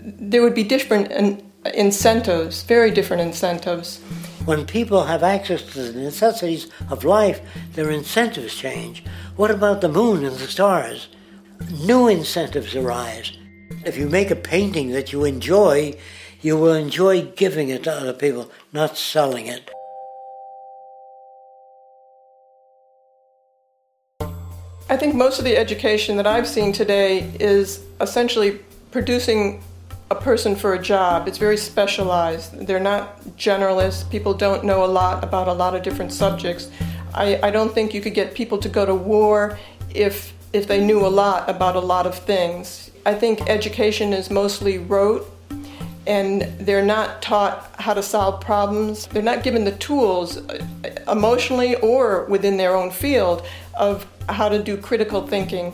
there would be different incentives, very different incentives. When people have access to the necessities of life, their incentives change. What about the moon and the stars? New incentives arise. If you make a painting that you enjoy, you will enjoy giving it to other people, not selling it. I think most of the education that I've seen today is essentially producing a person for a job. It's very specialized. They're not generalists. People don't know a lot about a lot of different subjects. I don't think you could get people to go to war if they knew a lot about a lot of things. I think education is mostly rote, and they're not taught how to solve problems. They're not given the tools, emotionally or within their own field, of how to do critical thinking.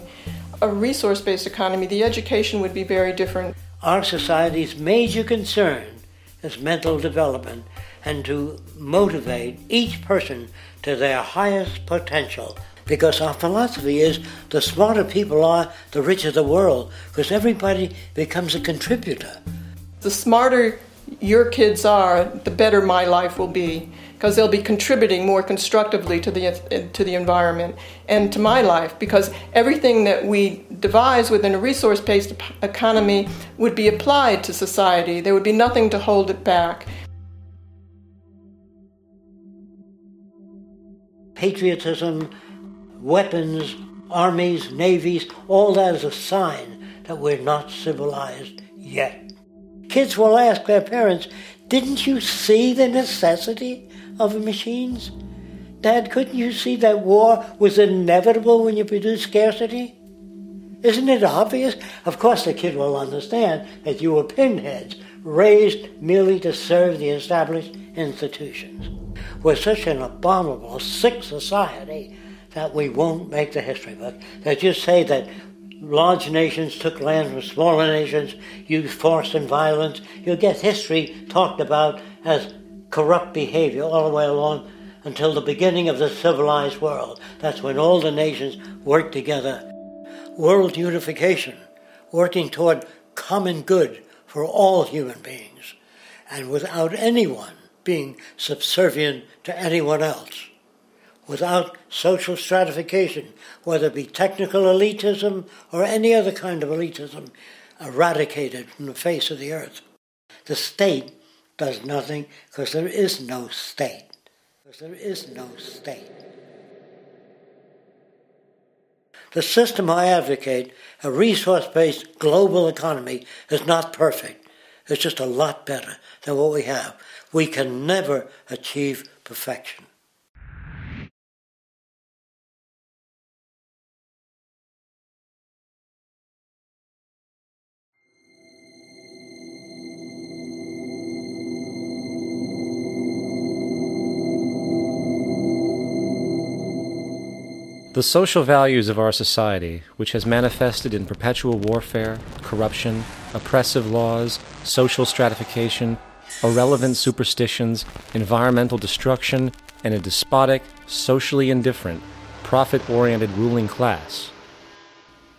A resource-based economy, the education would be very different. Our society's major concern is mental development and to motivate each person to their highest potential. Because our philosophy is the smarter people are, the richer the world, because everybody becomes a contributor. The smarter your kids are, the better my life will be, because they'll be contributing more constructively to the environment and to my life, because everything that we devise within a resource-based economy would be applied to society. There would be nothing to hold it back. Patriotism, weapons, armies, navies, all that is a sign that we're not civilized yet. Kids will ask their parents, "Didn't you see the necessity of machines? Dad, couldn't you see that war was inevitable when you produced scarcity? Isn't it obvious?" Of course the kid will understand that you were pinheads, raised merely to serve the established institutions. We're such an abominable, sick society that we won't make the history book. They just say that large nations took land from smaller nations, used force and violence. You'll get history talked about as corrupt behavior all the way along until the beginning of the civilized world. That's when all the nations worked together. World unification, working toward common good for all human beings, and without anyone being subservient to anyone else. Without social stratification, whether it be technical elitism or any other kind of elitism, eradicated from the face of the earth. The state does nothing because there is no state. The system I advocate, a resource-based global economy, is not perfect. It's just a lot better than what we have. We can never achieve perfection. The social values of our society, which has manifested in perpetual warfare, corruption, oppressive laws, social stratification, irrelevant superstitions, environmental destruction, and a despotic, socially indifferent, profit-oriented ruling class,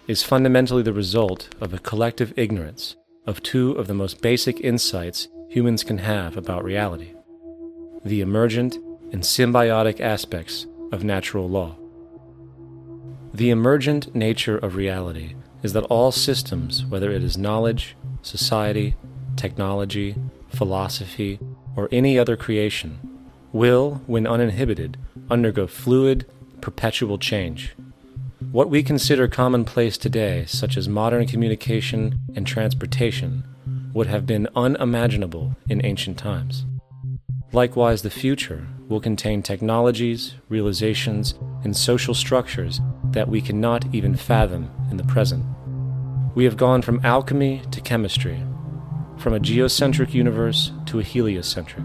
is fundamentally the result of a collective ignorance of two of the most basic insights humans can have about reality: the emergent and symbiotic aspects of natural law. The emergent nature of reality is that all systems, whether it is knowledge, society, technology, philosophy, or any other creation, will, when uninhibited, undergo fluid, perpetual change. What we consider commonplace today, such as modern communication and transportation, would have been unimaginable in ancient times. Likewise, the future will contain technologies, realizations, and social structures that we cannot even fathom in the present. We have gone from alchemy to chemistry, from a geocentric universe to a heliocentric,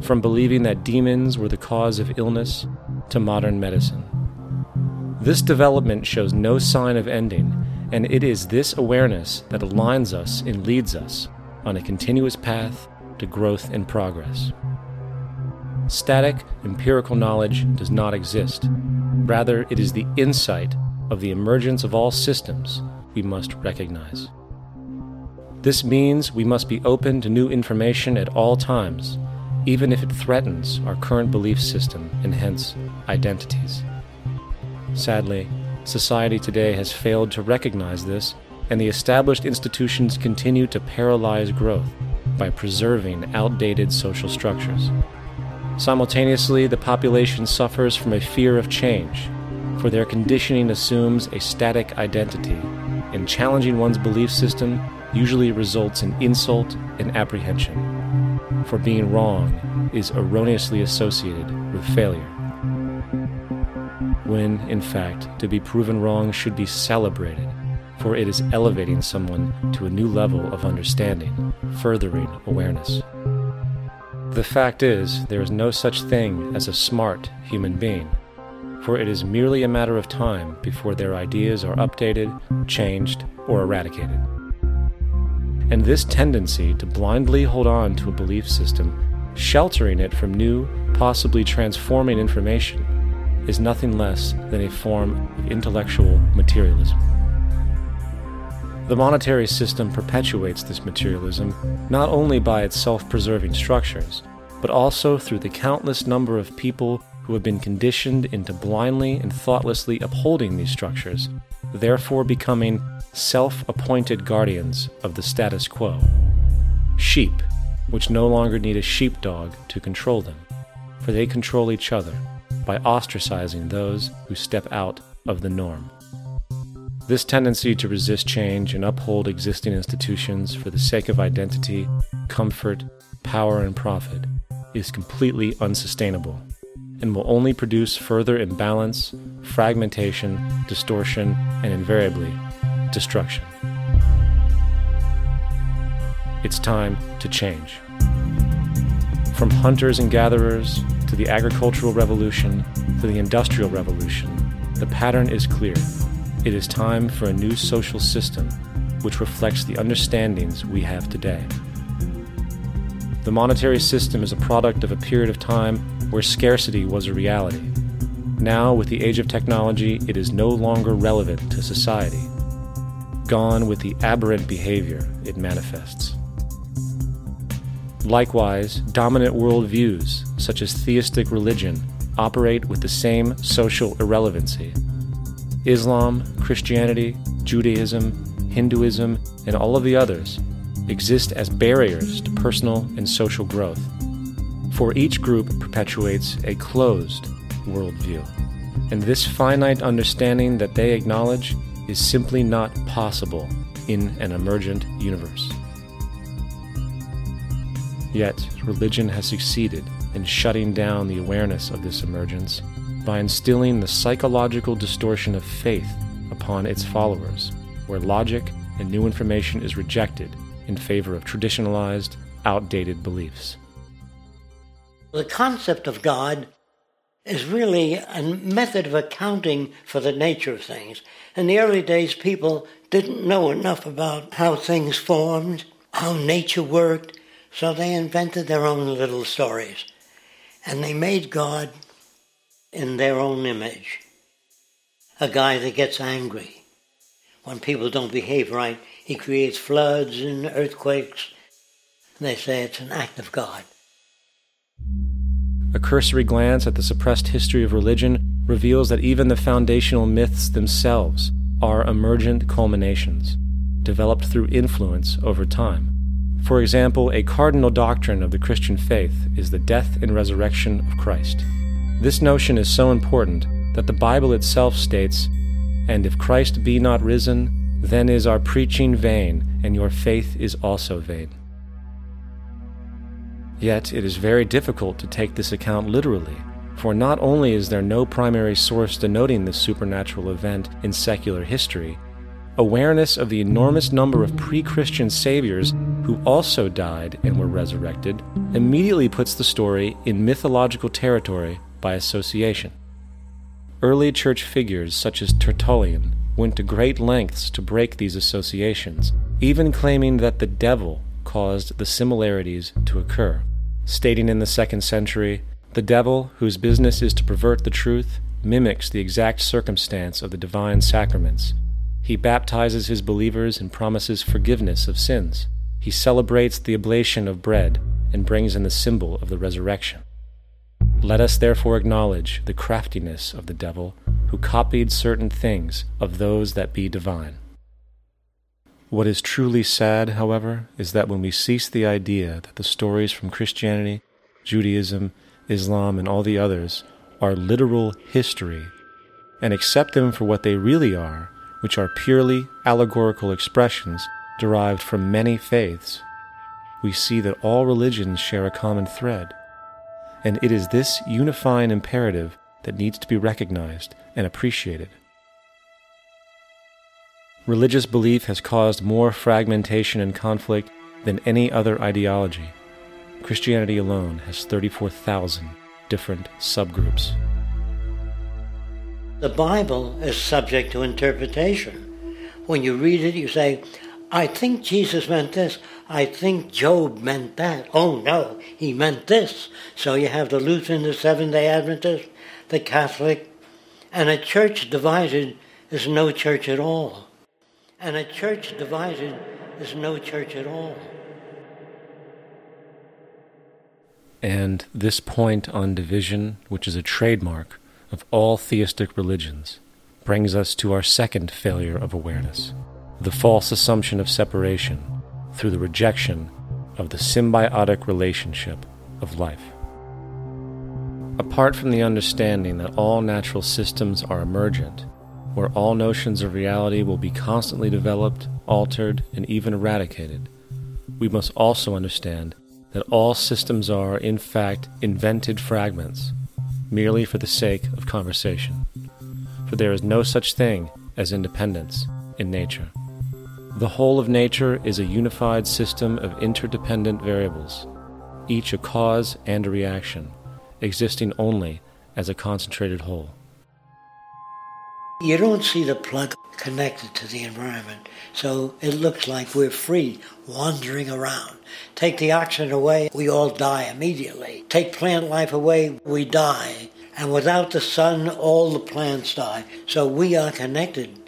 from believing that demons were the cause of illness to modern medicine. This development shows no sign of ending, and it is this awareness that aligns us and leads us on a continuous path to growth and progress. Static, empirical knowledge does not exist. Rather, it is the insight of the emergence of all systems we must recognize. This means we must be open to new information at all times, even if it threatens our current belief system and hence identities. Sadly, society today has failed to recognize this and the established institutions continue to paralyze growth by preserving outdated social structures. Simultaneously, the population suffers from a fear of change, for their conditioning assumes a static identity, and challenging one's belief system usually results in insult and apprehension, for being wrong is erroneously associated with failure, when, in fact, to be proven wrong should be celebrated, for it is elevating someone to a new level of understanding, furthering awareness. The fact is, there is no such thing as a smart human being, for it is merely a matter of time before their ideas are updated, changed, or eradicated. And this tendency to blindly hold on to a belief system, sheltering it from new, possibly transforming information, is nothing less than a form of intellectual materialism. The monetary system perpetuates this materialism not only by its self-preserving structures, but also through the countless number of people who have been conditioned into blindly and thoughtlessly upholding these structures, therefore becoming self-appointed guardians of the status quo. Sheep, which no longer need a sheepdog to control them, for they control each other by ostracizing those who step out of the norm. This tendency to resist change and uphold existing institutions for the sake of identity, comfort, power, and profit is completely unsustainable, and will only produce further imbalance, fragmentation, distortion, and invariably, destruction. It's time to change. From hunters and gatherers, to the agricultural revolution, to the industrial revolution, the pattern is clear. It is time for a new social system which reflects the understandings we have today. The monetary system is a product of a period of time where scarcity was a reality. Now, with the age of technology, it is no longer relevant to society. Gone with the aberrant behavior it manifests. Likewise, dominant worldviews, such as theistic religion, operate with the same social irrelevancy. Islam, Christianity, Judaism, Hinduism, and all of the others exist as barriers to personal and social growth, for each group perpetuates a closed worldview, and this finite understanding that they acknowledge is simply not possible in an emergent universe. Yet, religion has succeeded in shutting down the awareness of this emergence by instilling the psychological distortion of faith upon its followers, where logic and new information is rejected in favor of traditionalized, outdated beliefs. The concept of God is really a method of accounting for the nature of things. In the early days, people didn't know enough about how things formed, how nature worked, so they invented their own little stories. And they made God in their own image. A guy that gets angry. When people don't behave right, he creates floods and earthquakes. They say it's an act of God. A cursory glance at the suppressed history of religion reveals that even the foundational myths themselves are emergent culminations, developed through influence over time. For example, a cardinal doctrine of the Christian faith is the death and resurrection of Christ. This notion is so important that the Bible itself states, "And if Christ be not risen, then is our preaching vain, and your faith is also vain." Yet it is very difficult to take this account literally, for not only is there no primary source denoting this supernatural event in secular history, awareness of the enormous number of pre-Christian saviors who also died and were resurrected immediately puts the story in mythological territory by association. Early church figures such as Tertullian went to great lengths to break these associations, even claiming that the devil caused the similarities to occur, stating in the 2nd century, "The devil, whose business is to pervert the truth, mimics the exact circumstance of the divine sacraments. He baptizes his believers and promises forgiveness of sins. He celebrates the oblation of bread and brings in the symbol of the resurrection. Let us therefore acknowledge the craftiness of the devil, who copied certain things of those that be divine." What is truly sad, however, is that when we cease the idea that the stories from Christianity, Judaism, Islam, and all the others are literal history, and accept them for what they really are, which are purely allegorical expressions derived from many faiths, we see that all religions share a common thread, and it is this unifying imperative that needs to be recognized and appreciated. Religious belief has caused more fragmentation and conflict than any other ideology. Christianity alone has 34,000 different subgroups. The Bible is subject to interpretation. When you read it, you say, I think Jesus meant this. I think Job meant that. Oh no, he meant this. So you have the Lutheran, the Seventh-day Adventist, the Catholic, and a church divided is no church at all. And a church divided is no church at all. And this point on division, which is a trademark of all theistic religions, brings us to our second failure of awareness, the false assumption of separation through the rejection of the symbiotic relationship of life. Apart from the understanding that all natural systems are emergent, where all notions of reality will be constantly developed, altered, and even eradicated, we must also understand that all systems are, in fact, invented fragments, merely for the sake of conversation. For there is no such thing as independence in nature. The whole of nature is a unified system of interdependent variables, each a cause and a reaction, existing only as a concentrated whole. You don't see the plug connected to the environment, so it looks like we're free, wandering around. Take the oxygen away, we all die immediately. Take plant life away, we die. And without the sun, all the plants die. So we are connected.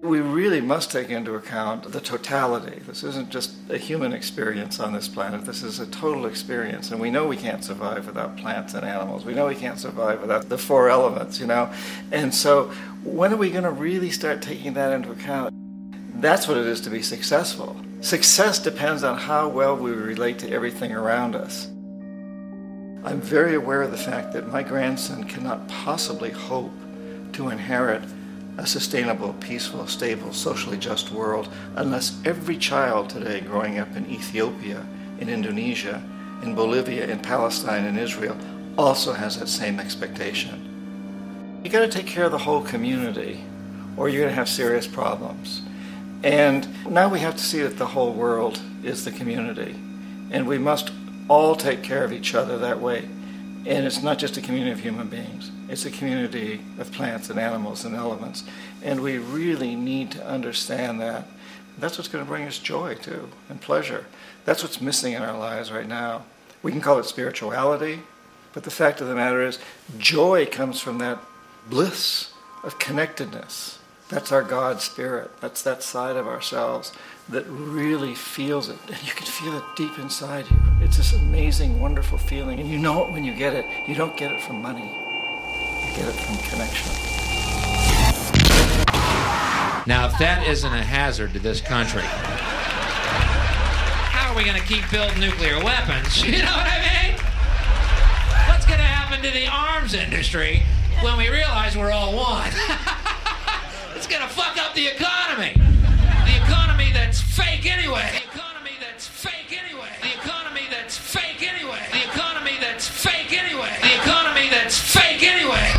We really must take into account the totality. This isn't just a human experience on this planet. This is a total experience, and we know we can't survive without plants and animals. We know we can't survive without the four elements, And so when are we going to really start taking that into account? That's what it is to be successful. Success depends on how well we relate to everything around us. I'm very aware of the fact that my grandson cannot possibly hope to inherit a sustainable, peaceful, stable, socially just world unless every child today growing up in Ethiopia, in Indonesia, in Bolivia, in Palestine, in Israel also has that same expectation. You got to take care of the whole community, or you're going to have serious problems. And now we have to see that the whole world is the community, and we must all take care of each other that way. And it's not just a community of human beings. It's a community of plants and animals and elements. And we really need to understand that. That's what's going to bring us joy, too, and pleasure. That's what's missing in our lives right now. We can call it spirituality, but the fact of the matter is joy comes from that bliss of connectedness. That's our God spirit. That's that side of ourselves that really feels it. And you can feel it deep inside you. It's this amazing, wonderful feeling. And you know it when you get it. You don't get it from money. You get it from connection. Now, if that isn't a hazard to this country, how are we going to keep building nuclear weapons? You know what I mean? What's going to happen to the arms industry when we realize we're all one? It's going to fuck up the economy. The economy that's fake anyway. The economy that's fake anyway. The economy that's fake anyway. The economy that's fake anyway. The economy that's fake anyway.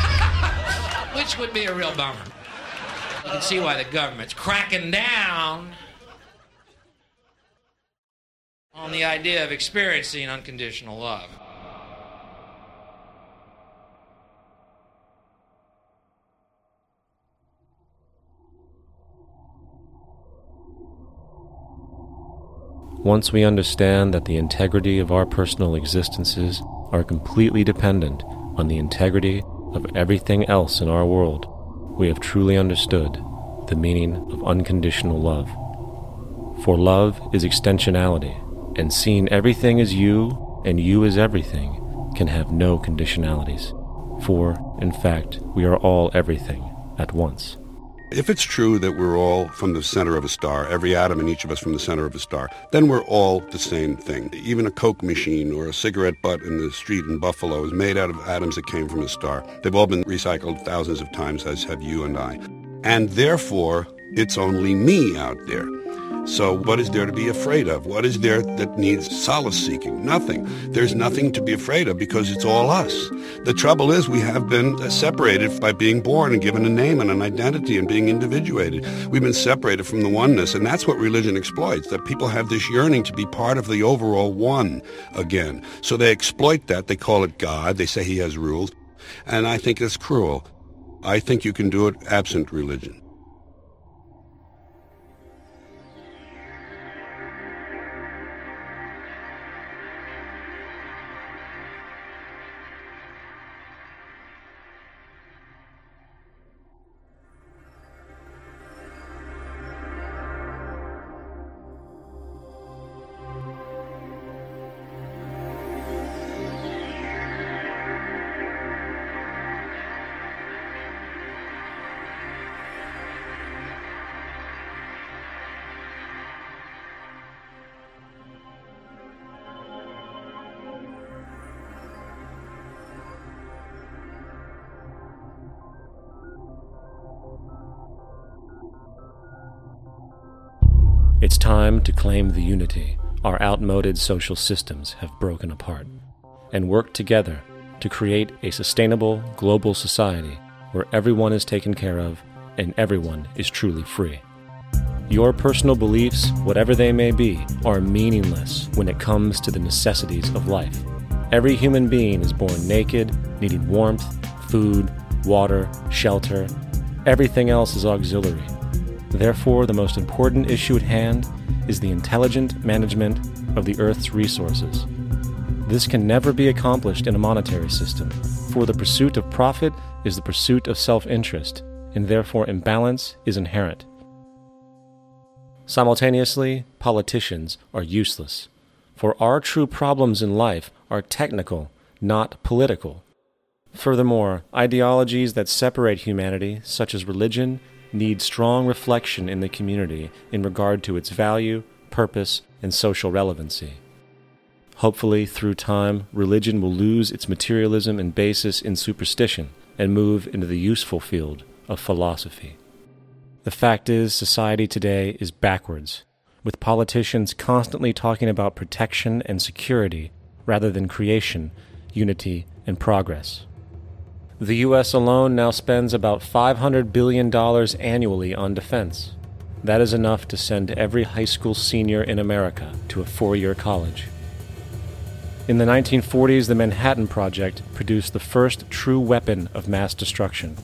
Which would be a real bummer. You can see why the government's cracking down on the idea of experiencing unconditional love. Once we understand that the integrity of our personal existences are completely dependent on the integrity of everything else in our world, we have truly understood the meaning of unconditional love. For love is extensionality, and seeing everything as you and you as everything can have no conditionalities. For, in fact, we are all everything at once. If it's true that we're all from the center of a star, every atom in each of us from the center of a star, then we're all the same thing. Even a Coke machine or a cigarette butt in the street in Buffalo is made out of atoms that came from a star. They've all been recycled thousands of times, as have you and I. And therefore, it's only me out there. So what is there to be afraid of? What is there that needs solace-seeking? Nothing. There's nothing to be afraid of because it's all us. The trouble is we have been separated by being born and given a name and an identity and being individuated. We've been separated from the oneness, and that's what religion exploits, that people have this yearning to be part of the overall one again. So they exploit that. They call it God. They say he has rules. And I think it's cruel. I think you can do it absent religion. It's time to claim the unity our outmoded social systems have broken apart and work together to create a sustainable global society where everyone is taken care of and everyone is truly free. Your personal beliefs, whatever they may be, are meaningless when it comes to the necessities of life. Every human being is born naked, needing warmth, food, water, shelter. Everything else is auxiliary. Therefore, the most important issue at hand is the intelligent management of the Earth's resources. This can never be accomplished in a monetary system, for the pursuit of profit is the pursuit of self-interest, and therefore imbalance is inherent. Simultaneously, politicians are useless, for our true problems in life are technical, not political. Furthermore, ideologies that separate humanity, such as religion, need strong reflection in the community in regard to its value, purpose, and social relevancy. Hopefully, through time, religion will lose its materialism and basis in superstition and move into the useful field of philosophy. The fact is, society today is backwards, with politicians constantly talking about protection and security rather than creation, unity, and progress. The U.S. alone now spends about $500 billion annually on defense. That is enough to send every high school senior in America to a four-year college. In the 1940s, the Manhattan Project produced the first true weapon of mass destruction.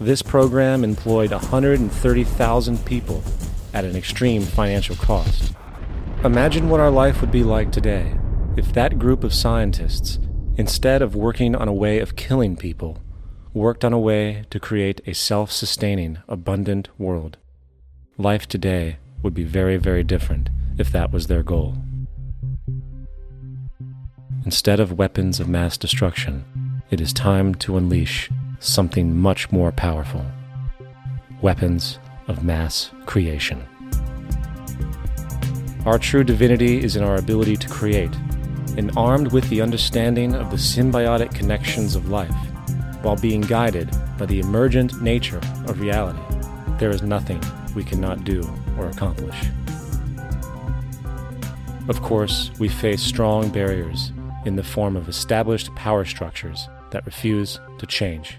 This program employed 130,000 people at an extreme financial cost. Imagine what our life would be like today if that group of scientists, instead of working on a way of killing people, worked on a way to create a self-sustaining, abundant world. Life today would be very, very different if that was their goal. Instead of weapons of mass destruction, it is time to unleash something much more powerful. Weapons of mass creation. Our true divinity is in our ability to create, and armed with the understanding of the symbiotic connections of life, while being guided by the emergent nature of reality, there is nothing we cannot do or accomplish. Of course, we face strong barriers in the form of established power structures that refuse to change.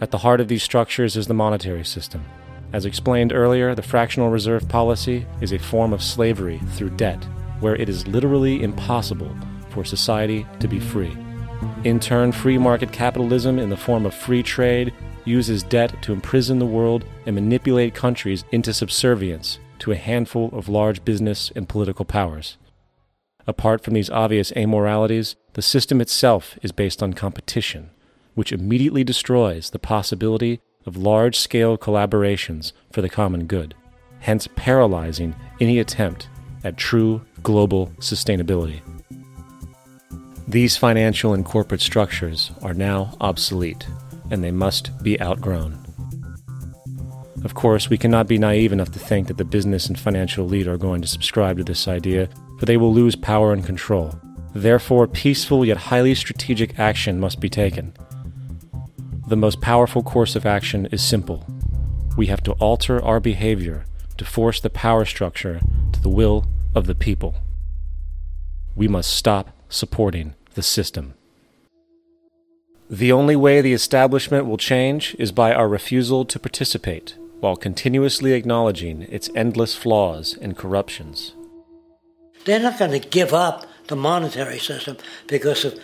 At the heart of these structures is the monetary system. As explained earlier, the fractional reserve policy is a form of slavery through debt, where it is literally impossible for society to be free. In turn, free market capitalism in the form of free trade uses debt to imprison the world and manipulate countries into subservience to a handful of large business and political powers. Apart from these obvious amoralities, the system itself is based on competition, which immediately destroys the possibility of large-scale collaborations for the common good, hence paralyzing any attempt at true global sustainability. These financial and corporate structures are now obsolete, and they must be outgrown. Of course, we cannot be naive enough to think that the business and financial elite are going to subscribe to this idea, for they will lose power and control. Therefore, peaceful yet highly strategic action must be taken. The most powerful course of action is simple. We have to alter our behavior to force the power structure to the will of the people. We must stop supporting the system. The only way the establishment will change is by our refusal to participate, while continuously acknowledging its endless flaws and corruptions. They're not going to give up the monetary system because of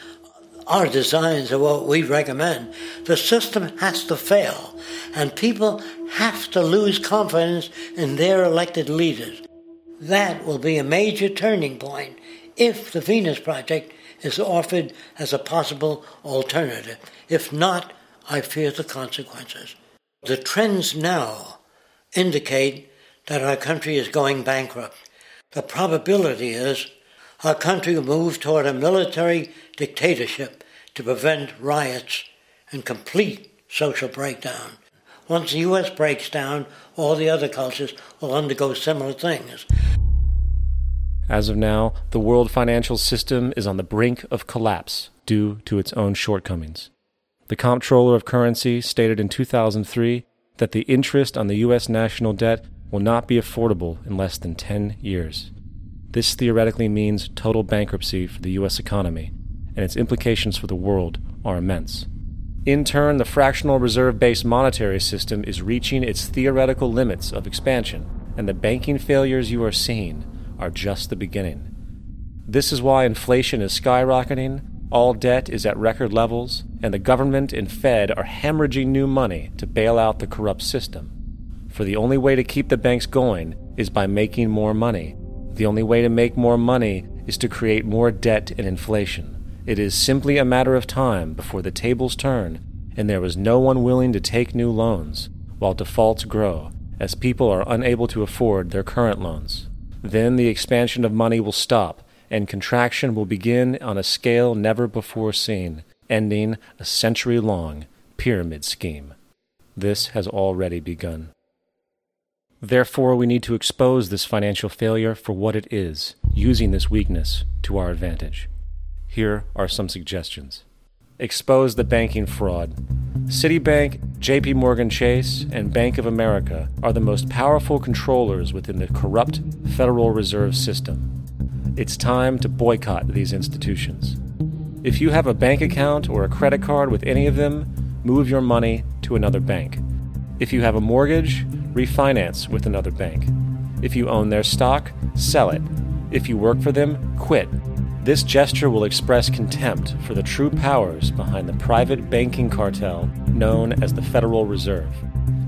our designs of what we recommend. The system has to fail, and people have to lose confidence in their elected leaders. That will be a major turning point if the Venus Project is offered as a possible alternative. If not, I fear the consequences. The trends now indicate that our country is going bankrupt. The probability is our country will move toward a military dictatorship to prevent riots and complete social breakdown. Once the U.S. breaks down, all the other cultures will undergo similar things. As of now, the world financial system is on the brink of collapse due to its own shortcomings. The Comptroller of Currency stated in 2003 that the interest on the U.S. national debt will not be affordable in less than 10 years. This theoretically means total bankruptcy for the U.S. economy, and its implications for the world are immense. In turn, the fractional reserve-based monetary system is reaching its theoretical limits of expansion, and the banking failures you are seeing are just the beginning. This is why inflation is skyrocketing, all debt is at record levels, and the government and Fed are hemorrhaging new money to bail out the corrupt system. For the only way to keep the banks going is by making more money. The only way to make more money is to create more debt and inflation. It is simply a matter of time before the tables turn, and there is no one willing to take new loans, while defaults grow, as people are unable to afford their current loans. Then the expansion of money will stop, and contraction will begin on a scale never before seen, ending a century-long pyramid scheme. This has already begun. Therefore, we need to expose this financial failure for what it is, using this weakness to our advantage. Here are some suggestions. Expose the banking fraud. Citibank, J.P. Morgan Chase, and Bank of America are the most powerful controllers within the corrupt Federal Reserve System. It's time to boycott these institutions. If you have a bank account or a credit card with any of them, move your money to another bank. If you have a mortgage, refinance with another bank. If you own their stock, sell it. If you work for them, quit. This gesture will express contempt for the true powers behind the private banking cartel known as the Federal Reserve,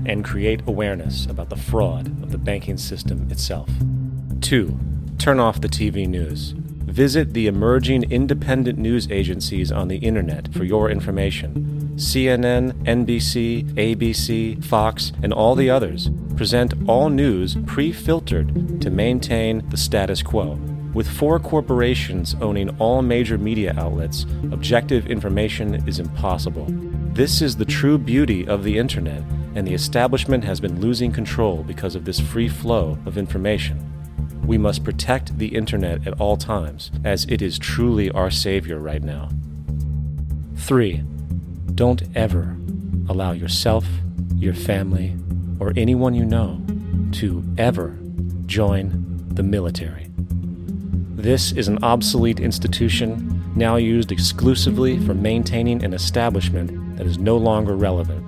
and create awareness about the fraud of the banking system itself. 2. Turn off the TV news. Visit the emerging independent news agencies on the internet for your information. CNN, NBC, ABC, Fox, and all the others present all news pre-filtered to maintain the status quo. With 4 corporations owning all major media outlets, objective information is impossible. This is the true beauty of the internet, and the establishment has been losing control because of this free flow of information. We must protect the internet at all times, as it is truly our savior right now. 3. Don't ever allow yourself, your family, or anyone you know to ever join the military. This is an obsolete institution, now used exclusively for maintaining an establishment that is no longer relevant.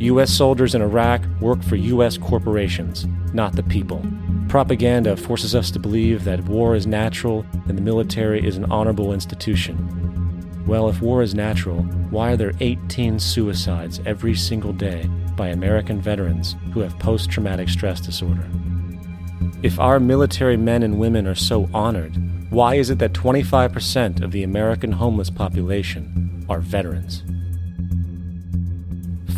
U.S. soldiers in Iraq work for U.S. corporations, not the people. Propaganda forces us to believe that war is natural and the military is an honorable institution. Well, if war is natural, why are there 18 suicides every single day by American veterans who have post-traumatic stress disorder? If our military men and women are so honored, why is it that 25% of the American homeless population are veterans?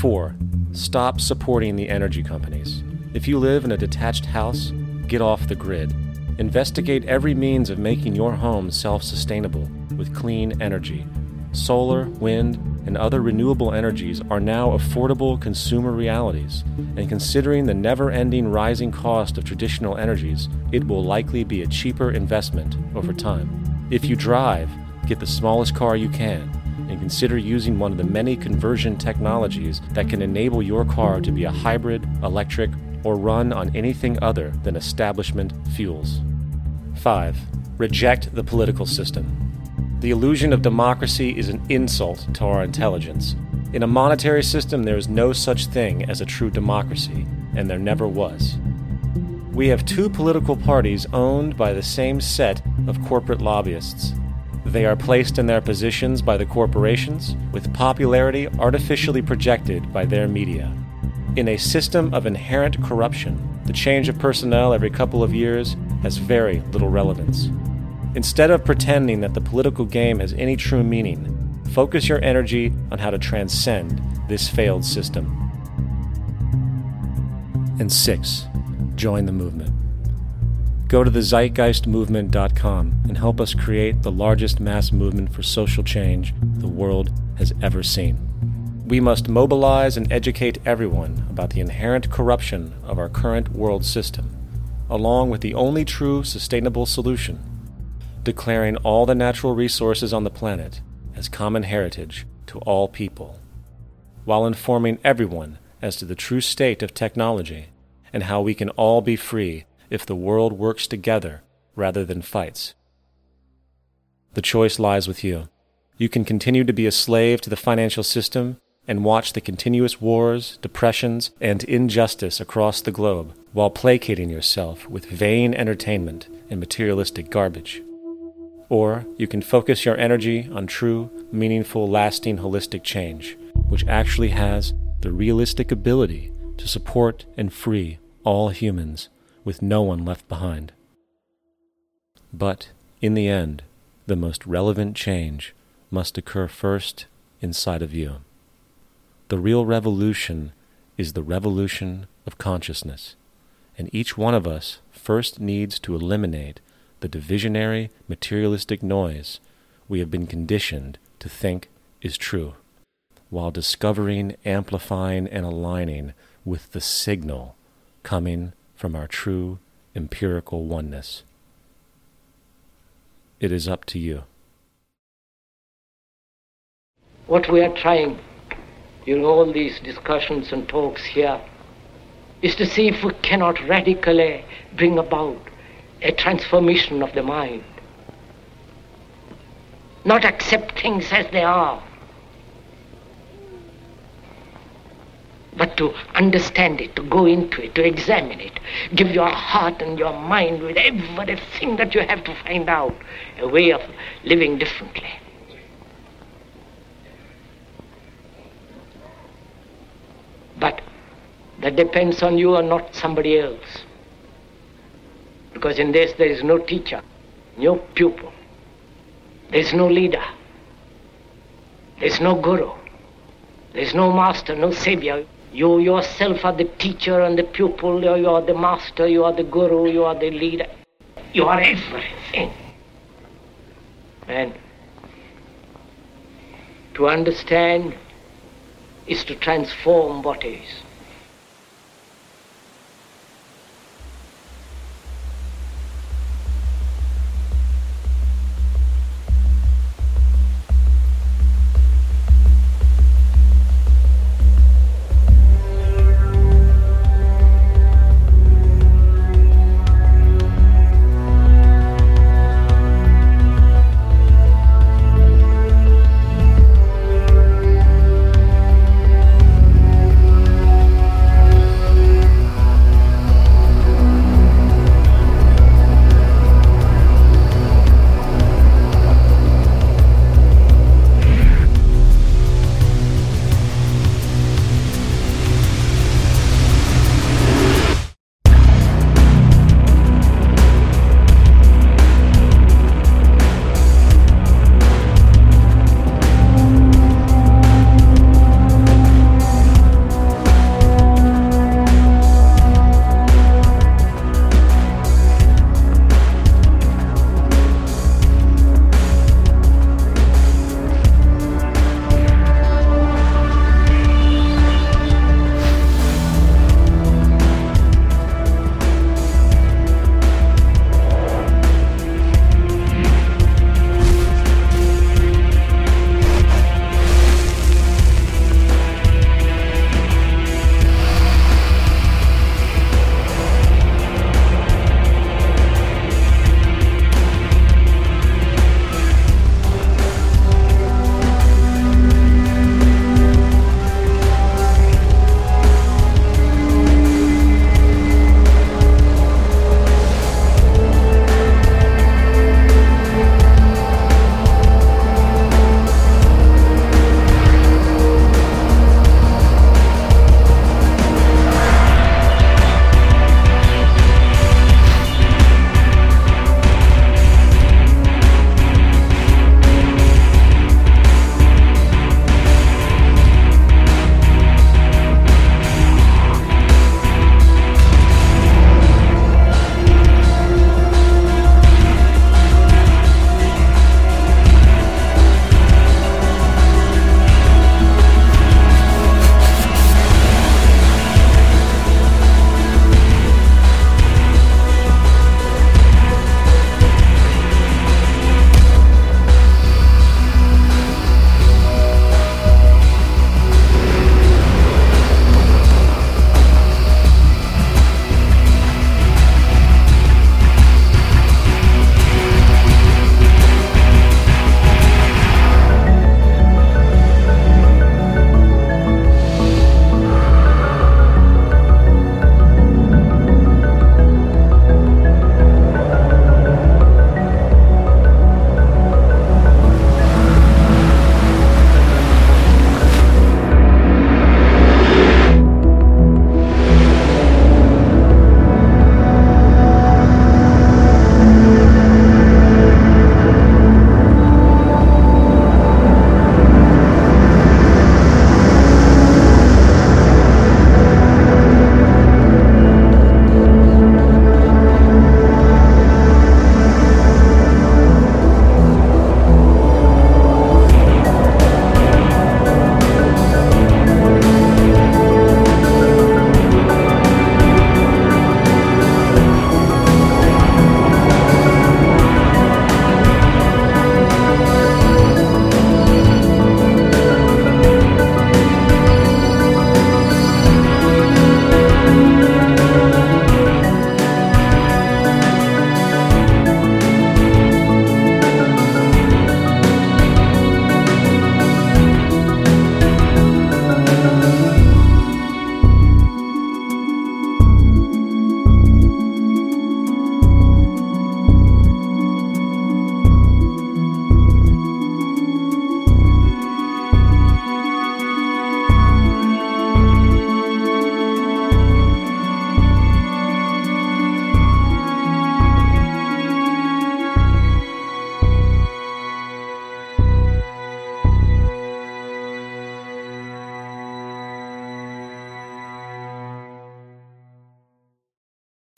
4. Stop supporting the energy companies. If you live in a detached house, get off the grid. Investigate every means of making your home self-sustainable with clean energy. solar, wind, and other renewable energies are now affordable consumer realities, and considering the never-ending rising cost of traditional energies, it will likely be a cheaper investment over time. If you drive, get the smallest car you can, and consider using one of the many conversion technologies that can enable your car to be a hybrid, electric, or run on anything other than establishment fuels. 5. Reject the political system. The illusion of democracy is an insult to our intelligence. In a monetary system, there is no such thing as a true democracy, and there never was. We have two political parties owned by the same set of corporate lobbyists. They are placed in their positions by the corporations, with popularity artificially projected by their media. In a system of inherent corruption, the change of personnel every couple of years has very little relevance. Instead of pretending that the political game has any true meaning, focus your energy on how to transcend this failed system. And 6, join the movement. Go to thezeitgeistmovement.com and help us create the largest mass movement for social change the world has ever seen. We must mobilize and educate everyone about the inherent corruption of our current world system, along with the only true sustainable solution: declaring all the natural resources on the planet as common heritage to all people, while informing everyone as to the true state of technology and how we can all be free if the world works together rather than fights. The choice lies with you. You can continue to be a slave to the financial system and watch the continuous wars, depressions, and injustice across the globe while placating yourself with vain entertainment and materialistic garbage. Or you can focus your energy on true, meaningful, lasting, holistic change, which actually has the realistic ability to support and free all humans with no one left behind. But, in the end, the most relevant change must occur first inside of you. The real revolution is the revolution of consciousness, and each one of us first needs to eliminate the divisionary, materialistic noise we have been conditioned to think is true, while discovering, amplifying, and aligning with the signal coming from our true empirical oneness. It is up to you. What we are trying in all these discussions and talks here is to see if we cannot radically bring about a transformation of the mind. Not accept things as they are, but to understand it, to go into it, to examine it. Give your heart and your mind with everything that you have to find out a way of living differently. But that depends on you and not somebody else. Because in this there is no teacher, no pupil, there is no leader, there is no guru, there is no master, no savior. You yourself are the teacher and the pupil, you are the master, you are the guru, you are the leader. You are everything. And to understand is to transform what is.